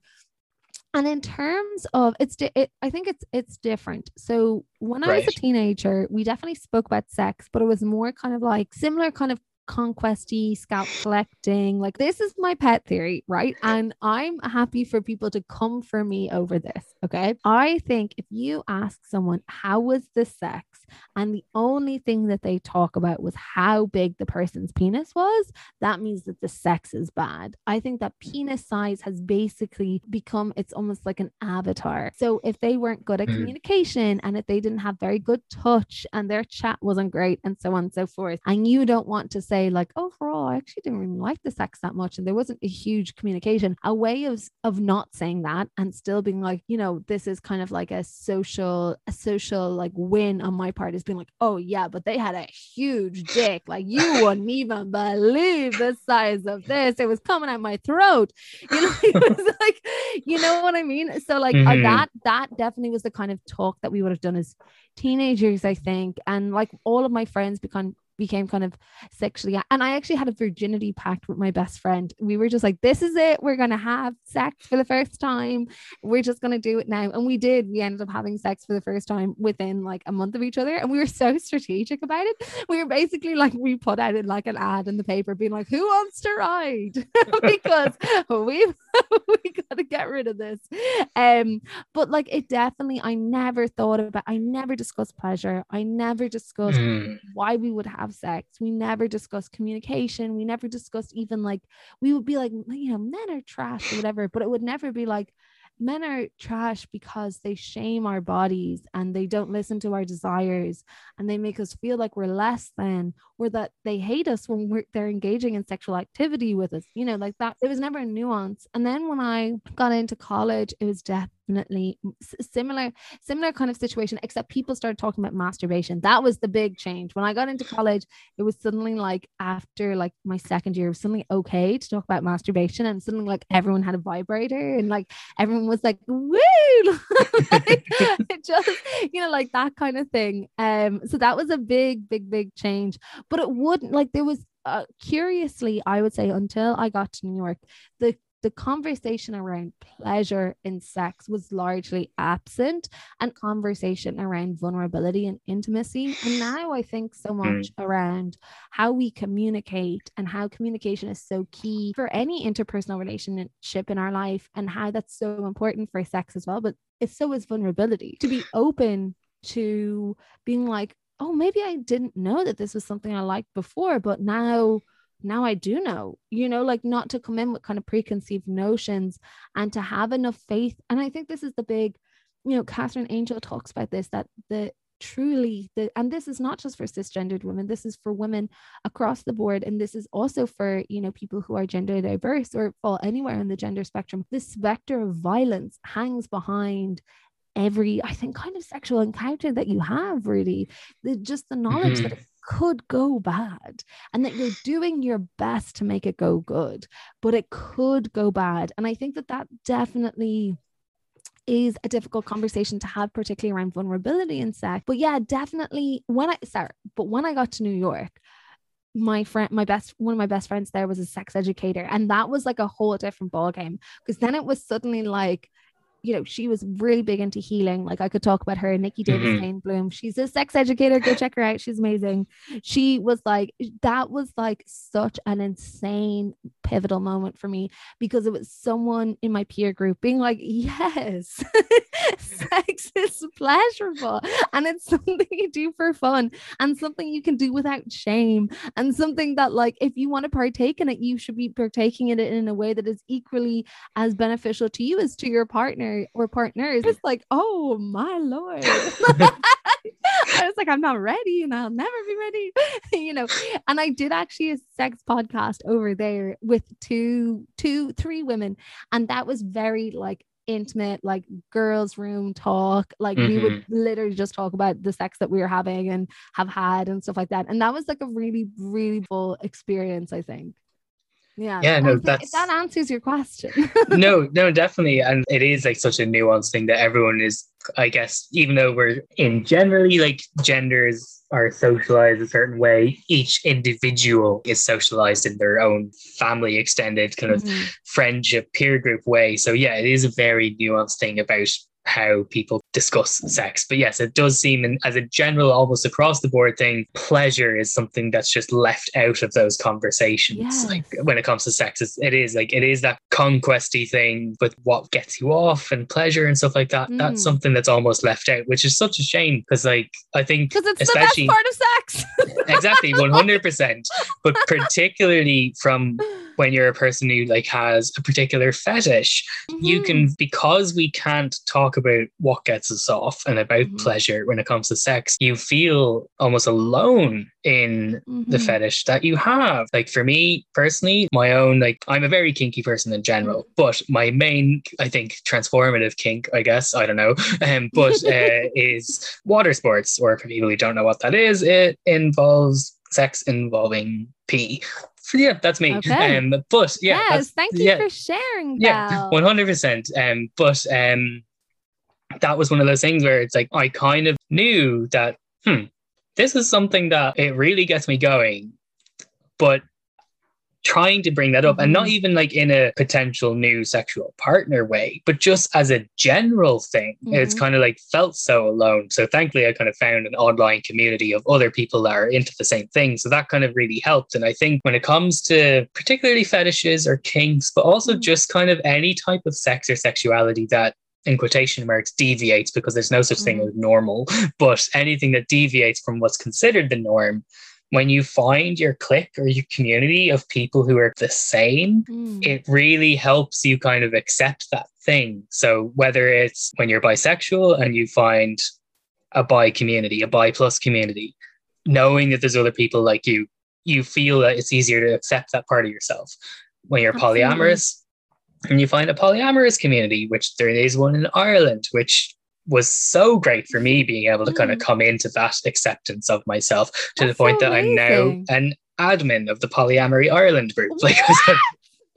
And in terms of I think it's different. So when I was a teenager, we definitely spoke about sex, but it was more kind of like similar kind of conquesty, scalp collecting. Like, this is my pet theory, right? And I'm happy for people to come for me over this. Okay. I think if you ask someone, how was the sex? And the only thing that they talk about was how big the person's penis was, that means that the sex is bad. I think that penis size has basically become, it's almost like an avatar. So if they weren't good at communication, and if they didn't have very good touch, and their chat wasn't great, and so on and so forth, and you don't want to say like, overall, I actually didn't really like the sex that much, and there wasn't a huge communication, a way of not saying that and still being like, you know, this is kind of like a social like win on my part, is being like, oh yeah, but they had a huge dick, like you wouldn't even believe the size of this, it was coming at my throat, you know, it was like, you know what I mean? So like that definitely was the kind of talk that we would have done as teenagers, I think. And like all of my friends became kind of sexually, and I actually had a virginity pact with my best friend. We were just like, this is it, we're gonna have sex for the first time, we're just gonna do it now. And we did. We ended up having sex for the first time within like a month of each other, and we were so strategic about it. We were basically like, we put out in like an ad in the paper being like, who wants to ride? Because we gotta get rid of this. But like, it definitely, I never discussed pleasure, I never discussed why we would have sex, we never discussed communication, we never discussed even like, we would be like, you know, men are trash or whatever, but it would never be like, men are trash because they shame our bodies and they don't listen to our desires and they make us feel like we're less than, or that they hate us when they're engaging in sexual activity with us, you know, like that. It was never a nuance. And then when I got into college, it was definitely similar kind of situation, except people started talking about masturbation. That was the big change. When I got into college, it was suddenly like, after like my second year, it was suddenly okay to talk about masturbation, and suddenly like everyone had a vibrator and like everyone was like, woo! Like, it just, you know, like that kind of thing. So that was a big change. But it wouldn't, like, there was curiously, I would say, until I got to New York, the conversation around pleasure in sex was largely absent, and conversation around vulnerability and intimacy. And now I think so much around how we communicate and how communication is so key for any interpersonal relationship in our life, and how that's so important for sex as well. But so is vulnerability, to be open to being like, oh, maybe I didn't know that this was something I liked before, but now I do know, you know, like, not to come in with kind of preconceived notions, and to have enough faith. And I think this is the big, you know, Catherine Angel talks about this, that and this is not just for cisgendered women, this is for women across the board. And this is also for, you know, people who are gender diverse or fall anywhere in the gender spectrum. This specter of violence hangs behind every, I think, kind of sexual encounter that you have, really. Just the knowledge that it could go bad, and that you're doing your best to make it go good, but it could go bad. And I think that definitely is a difficult conversation to have, particularly around vulnerability and sex. But yeah, definitely when I got to New York, one of my best friends there was a sex educator, and that was like a whole different ballgame, because then it was suddenly like, you know, she was really big into healing. Like I could talk about her, Nikki Davis-Hain Bloom. She's a sex educator. Go check her out. She's amazing. She was like, that was like such an insane pivotal moment for me, because it was someone in my peer group being like, yes, sex is pleasurable. And it's something you do for fun and something you can do without shame. And something that like, if you want to partake in it, you should be partaking in it in a way that is equally as beneficial to you as to your partner or partners. It's like, oh my Lord. I was like, I'm not ready and I'll never be ready, you know. And I did actually a sex podcast over there with three women. And that was very like intimate, like girls' room talk. Like we would literally just talk about the sex that we were having and have had and stuff like that. And that was like a really, really cool experience, I think. Yeah, no, that's, if that answers your question. no, definitely. And it is like such a nuanced thing that everyone is, I guess, even though we're in generally like genders are socialized a certain way, each individual is socialized in their own family, extended kind of friendship, peer group way. So yeah, it is a very nuanced thing about how people discuss sex. But yes, it does seem, as a general, almost across the board thing, pleasure is something that's just left out of those conversations. Yes. Like when it comes to sex, it is that conquesty thing with what gets you off and pleasure and stuff like that. That's something that's almost left out, which is such a shame, because like I think it's especially the best part of sex. Exactly, 100%. But particularly from when you're a person who like has a particular fetish, you can, because we can't talk about what gets us off and about pleasure when it comes to sex, you feel almost alone in the fetish that you have. Like for me personally, my own, like I'm a very kinky person in general, but my main, I think, transformative kink, I guess, I don't know, is water sports, or for people who don't know what that is, it involves sex involving pee. Yeah, that's me. Okay. But yeah, yes, thank you for sharing. Yeah, 100%. But that was one of those things where it's like I kind of knew that this is something that it really gets me going, but trying to bring that up, and not even like in a potential new sexual partner way, but just as a general thing, it's kind of like felt so alone. So thankfully I kind of found an online community of other people that are into the same thing, so that kind of really helped. And I think when it comes to particularly fetishes or kinks, but also just kind of any type of sex or sexuality that, in quotation marks, deviates, because there's no such thing as normal, but anything that deviates from what's considered the norm, when you find your clique or your community of people who are the same, it really helps you kind of accept that thing. So whether it's when you're bisexual and you find a bi community, a bi plus community, knowing that there's other people like you, you feel that it's easier to accept that part of yourself. When you're polyamorous and you find a polyamorous community, which there is one in Ireland, which was so great for me, being able to kind of come into that acceptance of myself to the point that I'm now an admin of the Polyamory Ireland group. Like,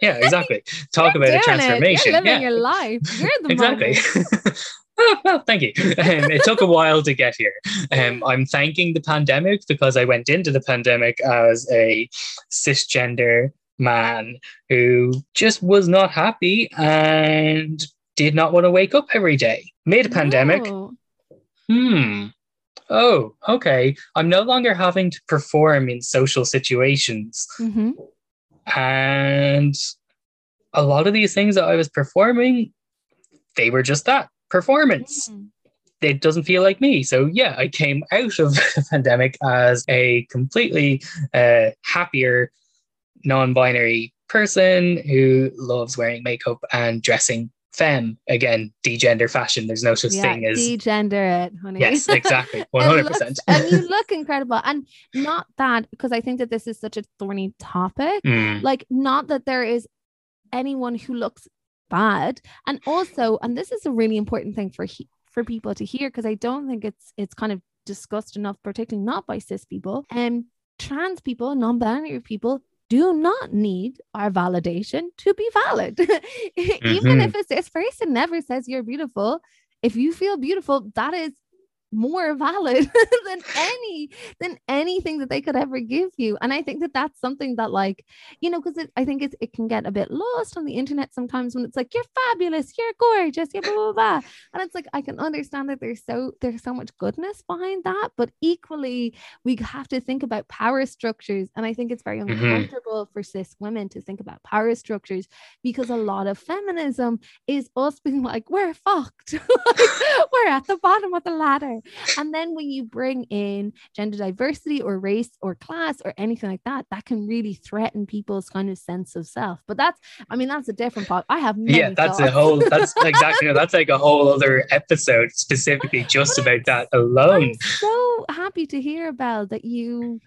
yeah, exactly. Talk about a transformation. You're living your life. You're the exactly. Oh, well, thank you. It took a while to get here. I'm thanking the pandemic, because I went into the pandemic as a cisgender man who just was not happy and did not want to wake up every day. Mid-pandemic, oh, okay, I'm no longer having to perform in social situations. And a lot of these things that I was performing, they were just that, performance. It doesn't feel like me. So yeah, I came out of the pandemic as a completely happier, non-binary person who loves wearing makeup and dressing femme. Again, degender fashion. There's no such thing as degender it, honey. Yes, exactly. 100%. And you look incredible. And not that, because I think that this is such a thorny topic. Like, not that there is anyone who looks bad. And also, and this is a really important thing for people to hear, because I don't think it's kind of discussed enough, particularly not by cis people. Trans people, non-binary people do not need our validation to be valid. Even if a cis person never says you're beautiful, if you feel beautiful, that is more valid than anything that they could ever give you. And I think that that's something that, like, you know, because I think it can get a bit lost on the internet sometimes when it's like, you're fabulous, you're gorgeous, you're blah blah blah, and it's like, I can understand that there's so much goodness behind that, but equally we have to think about power structures. And I think it's very uncomfortable for cis women to think about power structures, because a lot of feminism is us being like, we're fucked we're at the bottom of the ladder. And then when you bring in gender diversity or race or class or anything like that, that can really threaten people's kind of sense of self. But that's, I mean, that's a different part. I have many thoughts. That's exactly, that's like a whole other episode specifically just about that alone. I'm so happy to hear, Belle, that you've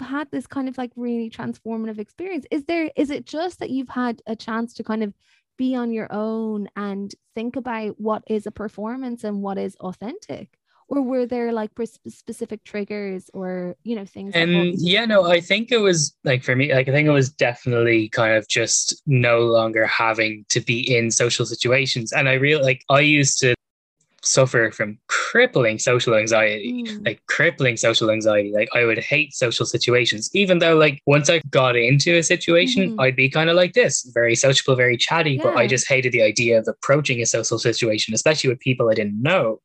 had this kind of like really transformative experience. Is it just that you've had a chance to kind of be on your own and think about what is a performance and what is authentic? Or were there like specific triggers or, you know, things? I think it was like, for me, like, I think it was definitely kind of just no longer having to be in social situations. And I really, like, I used to suffer from crippling social anxiety, Like I would hate social situations, even though like once I got into a situation, I'd be kind of like this, very sociable, very chatty, but I just hated the idea of approaching a social situation, especially with people I didn't know.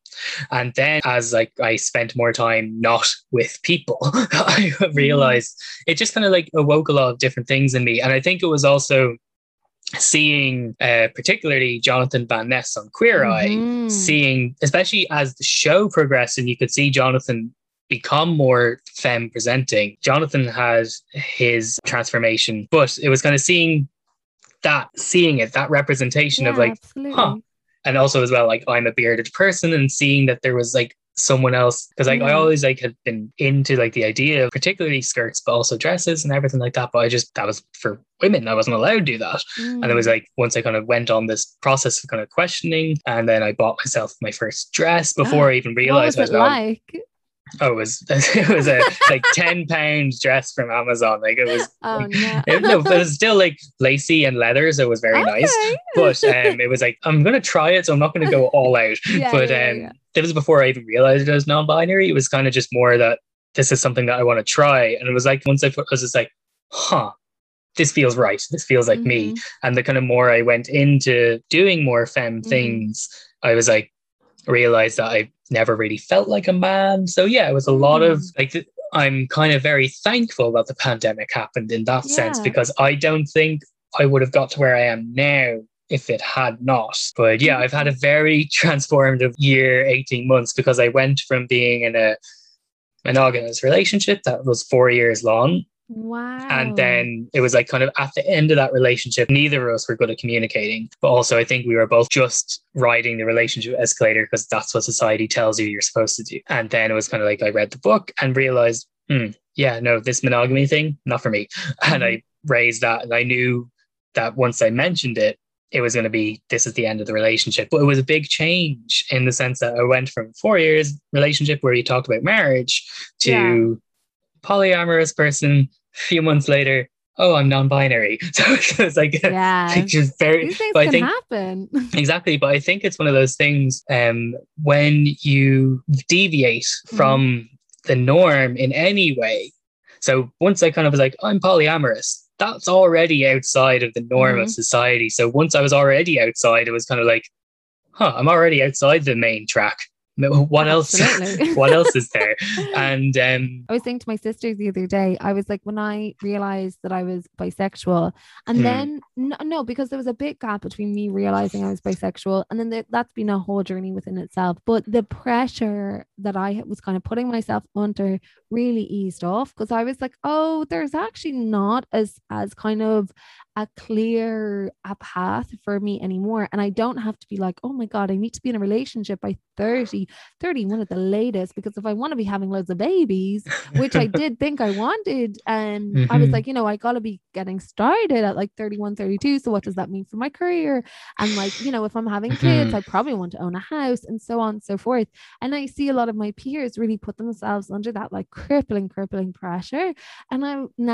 And then as like I spent more time not with people, I realized it just kind of like awoke a lot of different things in me. And I think it was also seeing particularly Jonathan Van Ness on Queer Eye, seeing, especially as the show progressed and you could see Jonathan become more femme presenting. Jonathan had his transformation, but it was kind of seeing that representation of like, absolutely. And also as well, like, I'm a bearded person, and seeing that there was like someone else, because like I always like had been into like the idea of particularly skirts but also dresses and everything like that, but that was for women, I wasn't allowed to do that. And it was like once I kind of went on this process of kind of questioning, and then I bought myself my first dress before I even realized what was it was a like 10 pound dress from Amazon. Like it was it was still like lacy and leather, so it was very nice, but it was like, I'm gonna try it, so I'm not gonna go all out. It was before I even realized it was non-binary. It was kind of just more that this is something that I want to try. And it was like once I was just like, this feels right, this feels like me. And the kind of more I went into doing more femme things, I was like, realized that I never really felt like a man. So yeah, it was a lot of like, I'm kind of very thankful that the pandemic happened in that sense, because I don't think I would have got to where I am now if it had not. But yeah, I've had a very transformative year, 18 months, because I went from being in a monogamous relationship that was 4 years long. Wow. And then it was like kind of at the end of that relationship, neither of us were good at communicating. But also I think we were both just riding the relationship escalator because that's what society tells you you're supposed to do. And then it was kind of like, I read the book and realized, this monogamy thing, not for me. And I raised that, and I knew that once I mentioned it, it was going to be, this is the end of the relationship. But it was a big change in the sense that I went from 4 years relationship where you talked about marriage to polyamorous person, a few months later, I'm non-binary. So it's like, just very, these things can happen. Exactly. But I think it's one of those things, when you deviate from the norm in any way. So once I kind of was like, I'm polyamorous, that's already outside of the norm of society. So once I was already outside, it was kind of like, I'm already outside the main track. What else? What else is there? And I was saying to my sisters the other day, I was like, when I realized that I was bisexual, and then no, because there was a big gap between me realizing I was bisexual, and then that's been a whole journey within itself. But the pressure that I was kind of putting myself under really eased off, because I was like, there's actually not as kind of a clear path for me anymore. And I don't have to be like, oh my God, I need to be in a relationship by 31 at the latest, because if I want to be having loads of babies, which I did think I wanted, and I was like, you know, I gotta be getting started at like 31, 32. So what does that mean for my career? And like, you know, if I'm having kids, I probably want to own a house, and so on and so forth. And I see a lot of my peers really put themselves under that like crippling pressure. And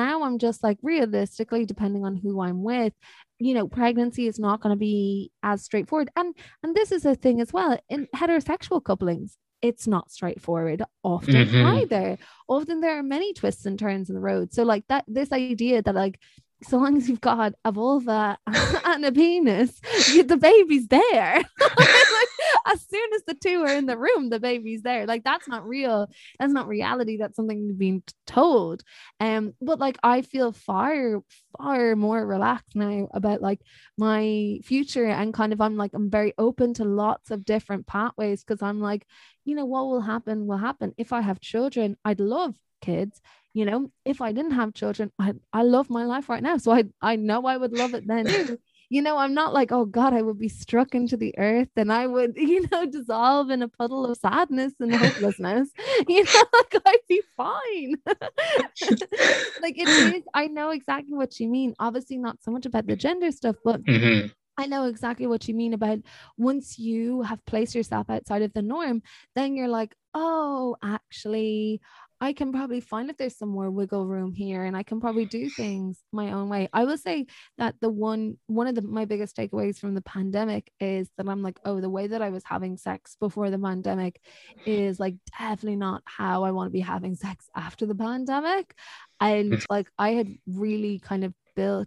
I'm just like, realistically, depending on who I'm with, you know, pregnancy is not going to be as straightforward. And this is a thing as well in heterosexual couplings. it's not straightforward often mm-hmm. either. Often there are many twists and turns in the road. So like that, this idea that like, so long as you've got a vulva and a penis, the baby's there. Like, as soon as the two are in the room, the baby's there. Like, that's not real. That's not reality. That's something being told. But like, I feel far, far more relaxed now about like my future, and kind of, I'm like, I'm very open to lots of different pathways, because I'm like, you know, what will happen will happen. If I have children, I'd love kids. You know, if I didn't have children, I love my life right now. So I know I would love it then. You know, I'm not like, oh God, I would be struck into the earth and I would, you know, dissolve in a puddle of sadness and hopelessness. You know, like I'd be fine. Like it is, I know exactly what you mean. Obviously not so much about the gender stuff, but mm-hmm. I know exactly what you mean about once you have placed yourself outside of the norm, then you're like, oh, actually, I can probably find if there's some more wiggle room here, and I can probably do things my own way. I will say that the one of my biggest takeaways from the pandemic is that I'm like, oh, the way that I was having sex before the pandemic is like definitely not how I want to be having sex after the pandemic. And like, I had really kind of built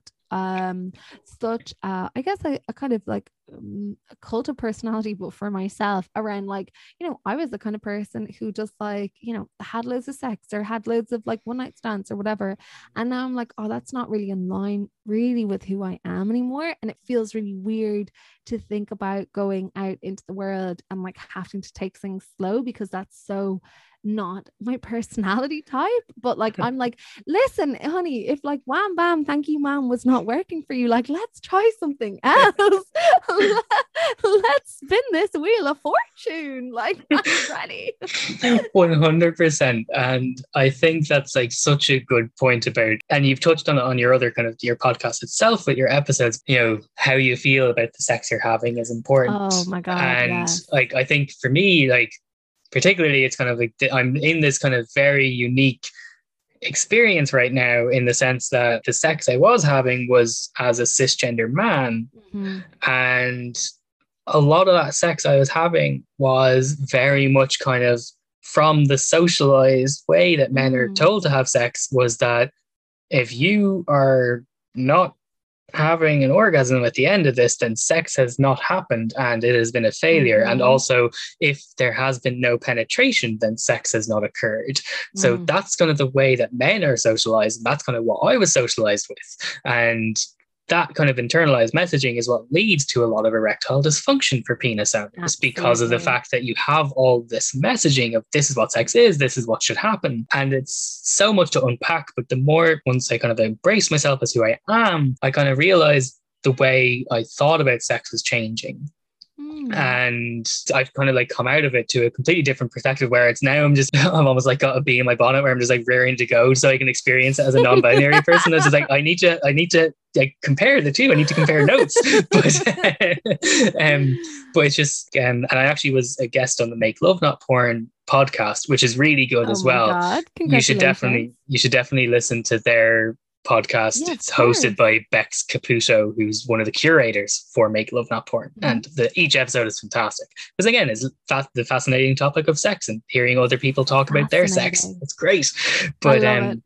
such I guess a kind of like a cult of personality, but for myself, around like, you know, I was the kind of person who just like, you know, had loads of sex or had loads of like one night stands or whatever, and now I'm like, oh, that's not really in line really with who I am anymore. And it feels really weird to think about going out into the world and like having to take things slow, because that's so not my personality type. But like, I'm like, listen, honey, if like wham bam thank you ma'am was not working for you, like, let's try something else. Let's spin this wheel of fortune. Like, I'm ready. 100%. And I think that's like such a good point about, and you've touched on it on your other kind of your podcast itself with your episodes, you know, how you feel about the sex you're having is important. Oh my God. And yes. Like, I think for me, like, particularly, it's kind of like I'm in this kind of very unique experience right now, in the sense that the sex I was having was as a cisgender man. Mm-hmm. And a lot of that sex I was having was very much kind of from the socialized way that men mm-hmm. are told to have sex, was that if you are not having an orgasm at the end of this, then sex has not happened and it has been a failure. Mm-hmm. And also, if there has been no penetration, then sex has not occurred. Mm-hmm. So that's kind of the way that men are socialized, and that's kind of what I was socialized with. And that kind of internalized messaging is what leads to a lot of erectile dysfunction for penis owners. Absolutely. Because of the fact that you have all this messaging of this is what sex is, this is what should happen. And it's so much to unpack. But the more, once I kind of embrace myself as who I am, I kind of realized the way I thought about sex was changing. Mm. And I've kind of like come out of it to a completely different perspective, where it's now I'm almost like got a bee in my bonnet, where I'm just like rearing to go so I can experience it as a non-binary person. It's just like, I need to like compare the two. I need to compare notes. But it's just, and I actually was a guest on the Make Love Not Porn podcast, which is really good as well. God. You should definitely listen to their podcast. Yeah, it's hosted by Bex Caputo, who's one of the curators for Make Love Not Porn. Mm-hmm. And each episode is fantastic, because again, it's the fascinating topic of sex and hearing other people talk about their sex. It's great. But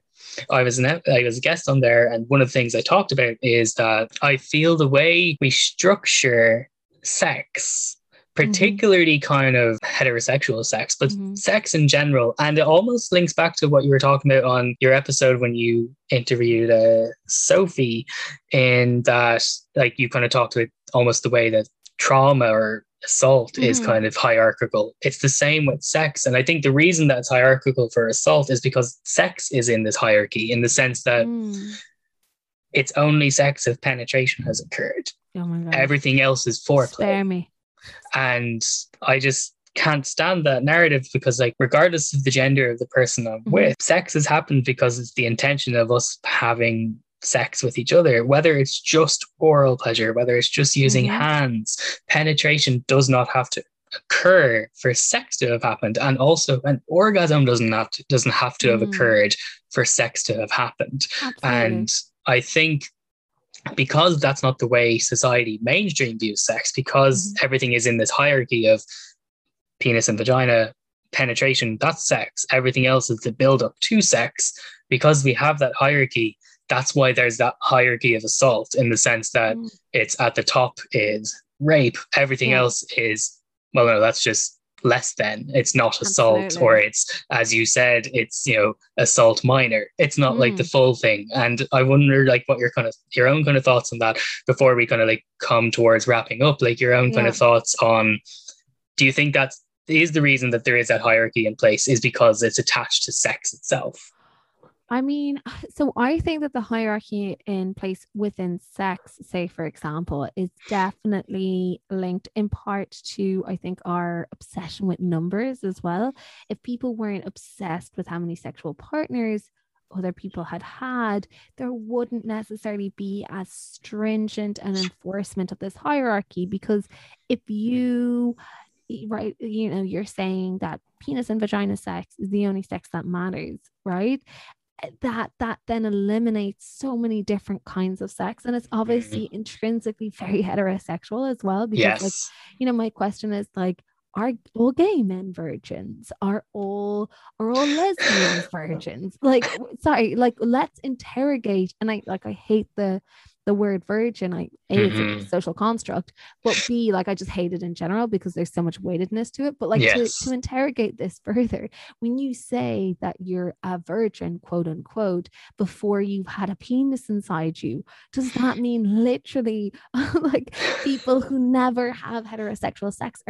I was a guest on there, and one of the things I talked about is that I feel the way we structure sex, particularly mm-hmm. kind of heterosexual sex, but mm-hmm. sex in general. And it almost links back to what you were talking about on your episode when you interviewed Sophie, in that like you kind of talked about almost the way that trauma or assault mm-hmm. is kind of hierarchical. It's the same with sex. And I think the reason that's hierarchical for assault is because sex is in this hierarchy, in the sense that it's only sex if penetration has occurred. Oh my God. Everything else is foreplay. Spare me. And I just can't stand that narrative, because like, regardless of the gender of the person I'm mm-hmm. with, sex has happened because it's the intention of us having sex with each other, whether it's just oral pleasure, whether it's just using mm-hmm. hands. Penetration does not have to occur for sex to have happened, and also an orgasm doesn't have to mm-hmm. have occurred for sex to have happened. Absolutely. And I think, because that's not the way society mainstream views sex, because mm-hmm. everything is in this hierarchy of penis and vagina, penetration, that's sex. Everything else is the build up to sex. Because we have that hierarchy, that's why there's that hierarchy of assault, in the sense that it's at the top is rape. Everything else is, well, no, that's just less than. It's not assault. Absolutely. Or it's, as you said, it's, you know, assault minor. It's not like the full thing. And I wonder, like, what your kind of, your own kind of thoughts on that before we kind of like come towards wrapping up, like your own kind of thoughts on, do you think that is the reason that there is that hierarchy in place, is because it's attached to sex itself? I mean, so I think that the hierarchy in place within sex, say, for example, is definitely linked in part to, I think, our obsession with numbers as well. If people weren't obsessed with how many sexual partners other people had, there wouldn't necessarily be as stringent an enforcement of this hierarchy. Because if you... right, you know, you're saying that penis and vagina sex is the only sex that matters, right? That then eliminates so many different kinds of sex, and it's obviously intrinsically very heterosexual as well, because yes. Like, you know, my question is, like, are all gay men virgins? Are all lesbians virgins? Like, sorry, like, let's interrogate. And I hate the word virgin. A, it's a social construct, but B, like, I just hate it in general because there's so much weightedness to it. But like, yes. to interrogate this further, when you say that you're a virgin, quote unquote, before you've had a penis inside you, does that mean literally like people who never have heterosexual sex,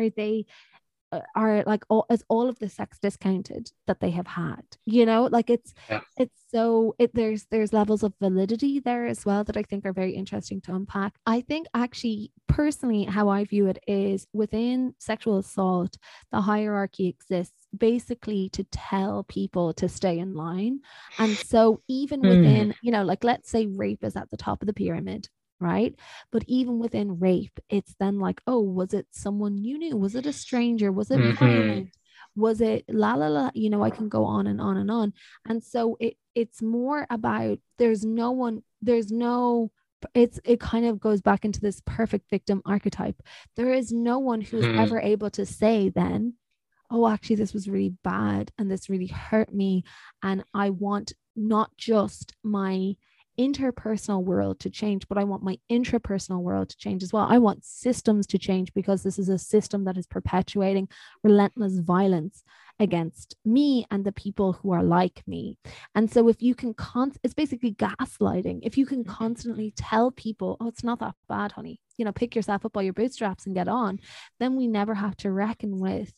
are like, is all of the sex discounted that they have had, you know? Like, it's it's so, there's levels of validity there as well that I think are very interesting to unpack. I think actually personally how I view it is, within sexual assault, the hierarchy exists basically to tell people to stay in line. And so even within, you know, like, let's say rape is at the top of the pyramid, right? But even within rape, it's then like, oh, was it someone you knew? Was it a stranger? Was it violent? Was it you know, I can go on and on and on. And so it's more about, it kind of goes back into this perfect victim archetype. There is no one who's ever able to say then, oh, actually this was really bad and this really hurt me, and I want not just my interpersonal world to change, but I want my intrapersonal world to change as well. I want systems to change, because this is a system that is perpetuating relentless violence against me and the people who are like me. And so if you can it's basically gaslighting. If you can constantly tell people, oh, it's not that bad, honey, you know, pick yourself up by your bootstraps and get on, then we never have to reckon with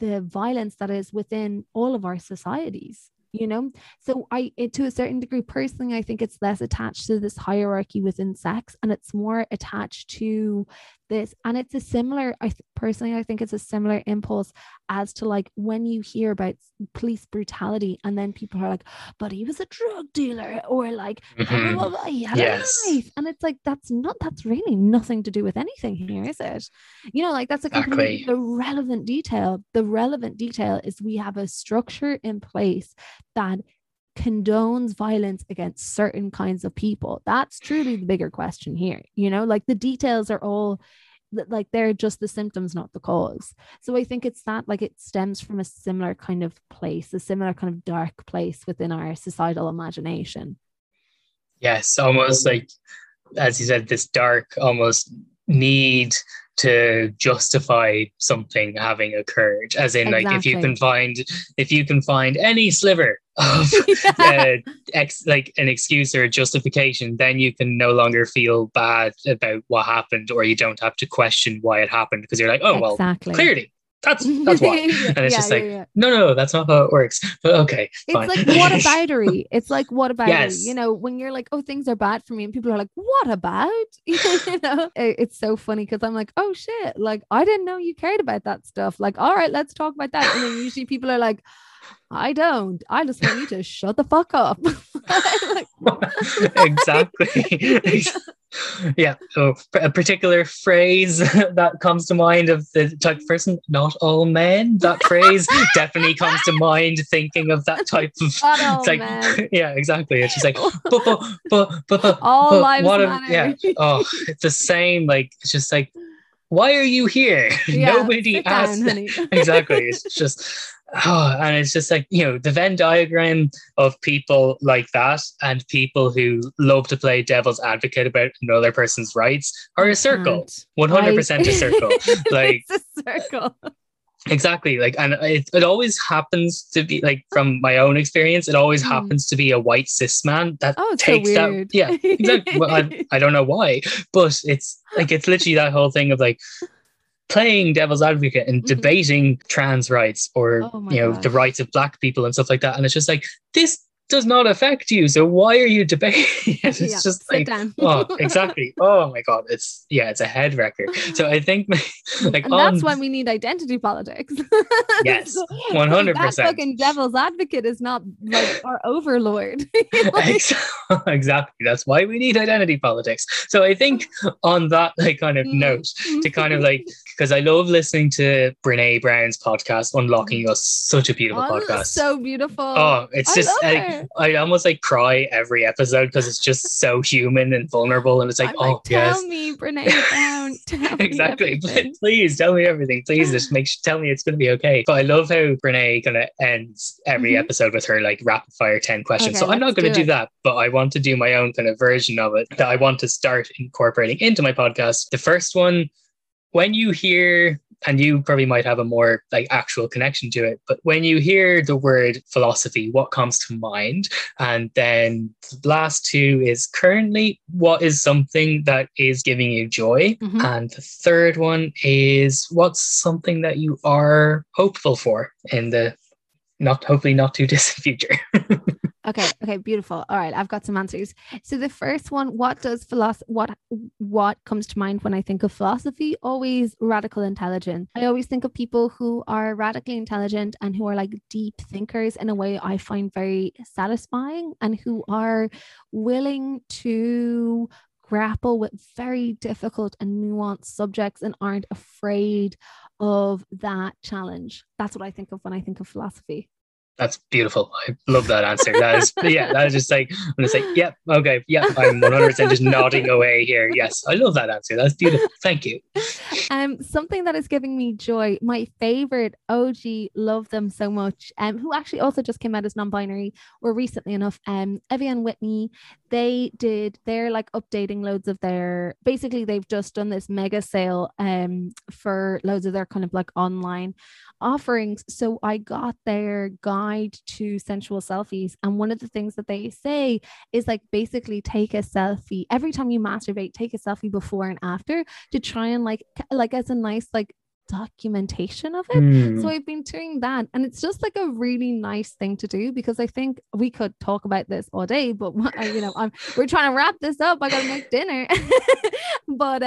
the violence that is within all of our societies. You know, so to a certain degree, personally, I think it's less attached to this hierarchy within sex, and it's more attached to this. And it's a similar, personally, I think it's a similar impulse as to, like, when you hear about police brutality and then people are like, but he was a drug dealer, or like, oh, he had a knife. And it's like, that's really nothing to do with anything here, is it? You know, like, that's a completely irrelevant detail. The relevant detail is we have a structure in place that condones violence against certain kinds of people. That's truly the bigger question here. You know, like, the details are all, like, they're just the symptoms, not the cause. So I think it's that, like, it stems from a similar kind of place, a similar kind of dark place within our societal imagination. Yes, almost like, as you said, this dark almost need to justify something having occurred, as in, like, if you can find any sliver of like an excuse or a justification, then you can no longer feel bad about what happened, or you don't have to question why it happened, because you're like, oh, well, clearly that's why. And it's no, that's not how it works. But okay, fine. It's like whataboutery. You know, when you're like, oh, things are bad for me, and people are like, what about? You know, it's so funny, because I'm like, oh shit, like, I didn't know you cared about that stuff. Like, all right, let's talk about that. And then usually people are like, I don't. I just want you to shut the fuck up. Like, exactly. Yeah. So a particular phrase that comes to mind of the type of person, not all men. That phrase definitely comes to mind thinking of that type of. Not all like, men. Yeah, exactly. It's just like, but all lives matter. Yeah. Oh, it's the same. Like, it's just like, why are you here? Yeah, nobody asked. Exactly. It's just And it's just like, you know, the Venn diagram of people like that and people who love to play devil's advocate about another person's rights are a circle, 100% right. A circle. Like, it's a circle. Exactly. Like, and it always happens to be, like, from my own experience, it always happens to be a white cis man that takes so weird. Yeah, exactly. Well, I don't know why, but it's like, it's literally that whole thing of like playing devil's advocate and debating trans rights or, the rights of black people and stuff like that. And it's just like, this does not affect you, so why are you debating it? It's just like, oh, exactly. Oh my God, it's a head wrecker. So I think and that's why we need identity politics. Yes, 100%. That fucking devil's advocate is not like our overlord. Exactly. That's why we need identity politics. So I think on that like kind of note to kind of like, because I love listening to Brene Brown's podcast, Unlocking Us, such a beautiful podcast. So beautiful. Oh, it's just. I almost like cry every episode because it's just so human and vulnerable, and it's like, I'm tell me, Brene Brown, tell exactly. Me please tell me everything. Please just tell me it's going to be okay. But I love how Brene kind of ends every episode with her like rapid fire 10 questions. Okay, so I'm not going to do that, but I want to do my own kind of version of it that I want to start incorporating into my podcast. The first one, when you hear, and you probably might have a more like actual connection to it, but when you hear the word philosophy, what comes to mind? And then the last two is currently, what is something that is giving you joy? Mm-hmm. And the third one is, what's something that you are hopeful for in the hopefully not too distant future? Okay, beautiful. All right, I've got some answers. So the first one, what comes to mind when I think of philosophy? Always radical intelligence. I always think of people who are radically intelligent and who are like deep thinkers in a way I find very satisfying, and who are willing to grapple with very difficult and nuanced subjects and aren't afraid of that challenge. That's what I think of when I think of philosophy. That's beautiful. I love that answer. That is, that is just like, I'm going to say, yep, okay, yeah, I'm 100% just nodding away here. Yes, I love that answer. That's beautiful. Thank you. Something that is giving me joy, my favorite OG, love them so much, who actually also just came out as non-binary, or recently enough, Evie Ann Whitney. They're like updating loads of they've just done this mega sale for loads of their kind of like online offerings. So I got their guide to sensual selfies, and one of the things that they say is like, basically take a selfie every time you masturbate, take a selfie before and after to try and like as a nice like documentation of it. So I've been doing that, and it's just like a really nice thing to do, because I think we could talk about this all day, but we're trying to wrap this up. I gotta make dinner. But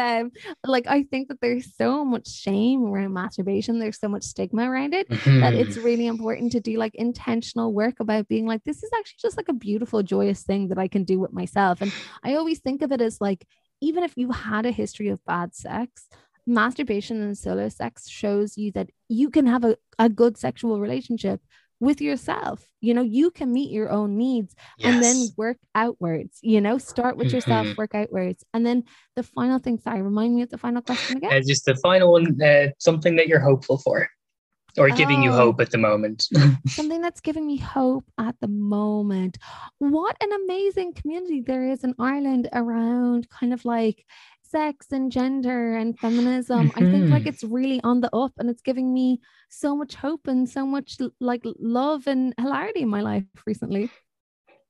like, I think that there's so much shame around masturbation, there's so much stigma around it, that it's really important to do like intentional work about being like, this is actually just like a beautiful, joyous thing that I can do with myself. And I always think of it as like, even if you had a history of bad sex, masturbation and solo sex shows you that you can have a good sexual relationship with yourself. You know, you can meet your own needs and then work outwards, you know, start with yourself, work outwards. And then the final thing, sorry, remind me of the final question again. Just the final one, something that you're hopeful for, or giving you hope at the moment. Something that's giving me hope at the moment. What an amazing community there is in Ireland around kind of like sex and gender and feminism. I think like it's really on the up, and it's giving me so much hope and so much like love and hilarity in my life recently.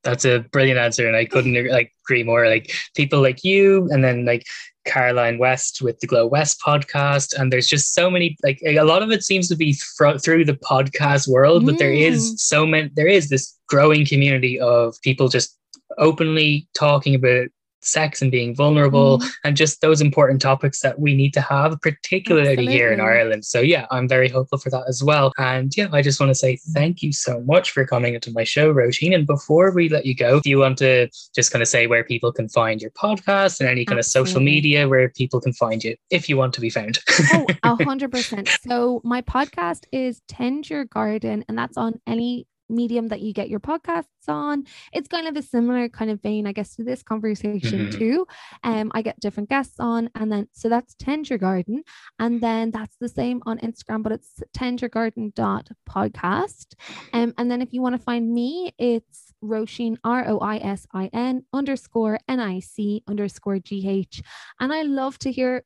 That's a brilliant answer, and I couldn't like agree more. Like people like you, and then like Caroline West with the Glow West podcast, and there's just so many, like a lot of it seems to be through the podcast world, but there is this growing community of people just openly talking about sex and being vulnerable and just those important topics that we need to have, particularly here in Ireland. So yeah, I'm very hopeful for that as well. And yeah, I just want to say thank you so much for coming into my show, Roisin. And before we let you go, do you want to just kind of say where people can find your podcast and any kind of social media where people can find you if you want to be found? 100%. So my podcast is Tend Your Garden, and that's on any medium that you get your podcasts on. It's kind of a similar kind of vein, I guess, to this conversation too. I get different guests on, and then so that's Tend Your Garden, and then that's the same on Instagram, but it's tendyourgarden.podcast. And then if you want to find me, it's Roisin, ROISIN_NIC_GH. And I love to hear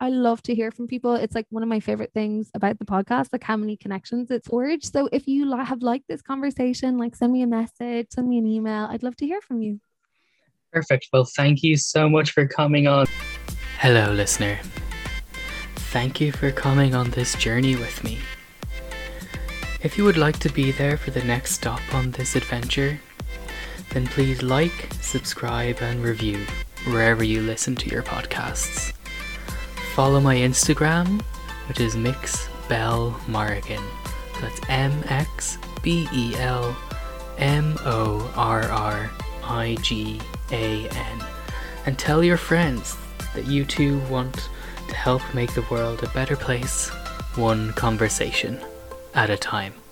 I love to hear from people. It's like one of my favorite things about the podcast, like how many connections it's forged. So if you have liked this conversation, like send me a message, send me an email. I'd love to hear from you. Perfect. Well, thank you so much for coming on. Hello, listener. Thank you for coming on this journey with me. If you would like to be there for the next stop on this adventure, then please like, subscribe, and review wherever you listen to your podcasts. Follow my Instagram, which is MixBellMorrigan. That's MXBELMORRIGAN. And tell your friends that you too want to help make the world a better place, one conversation at a time.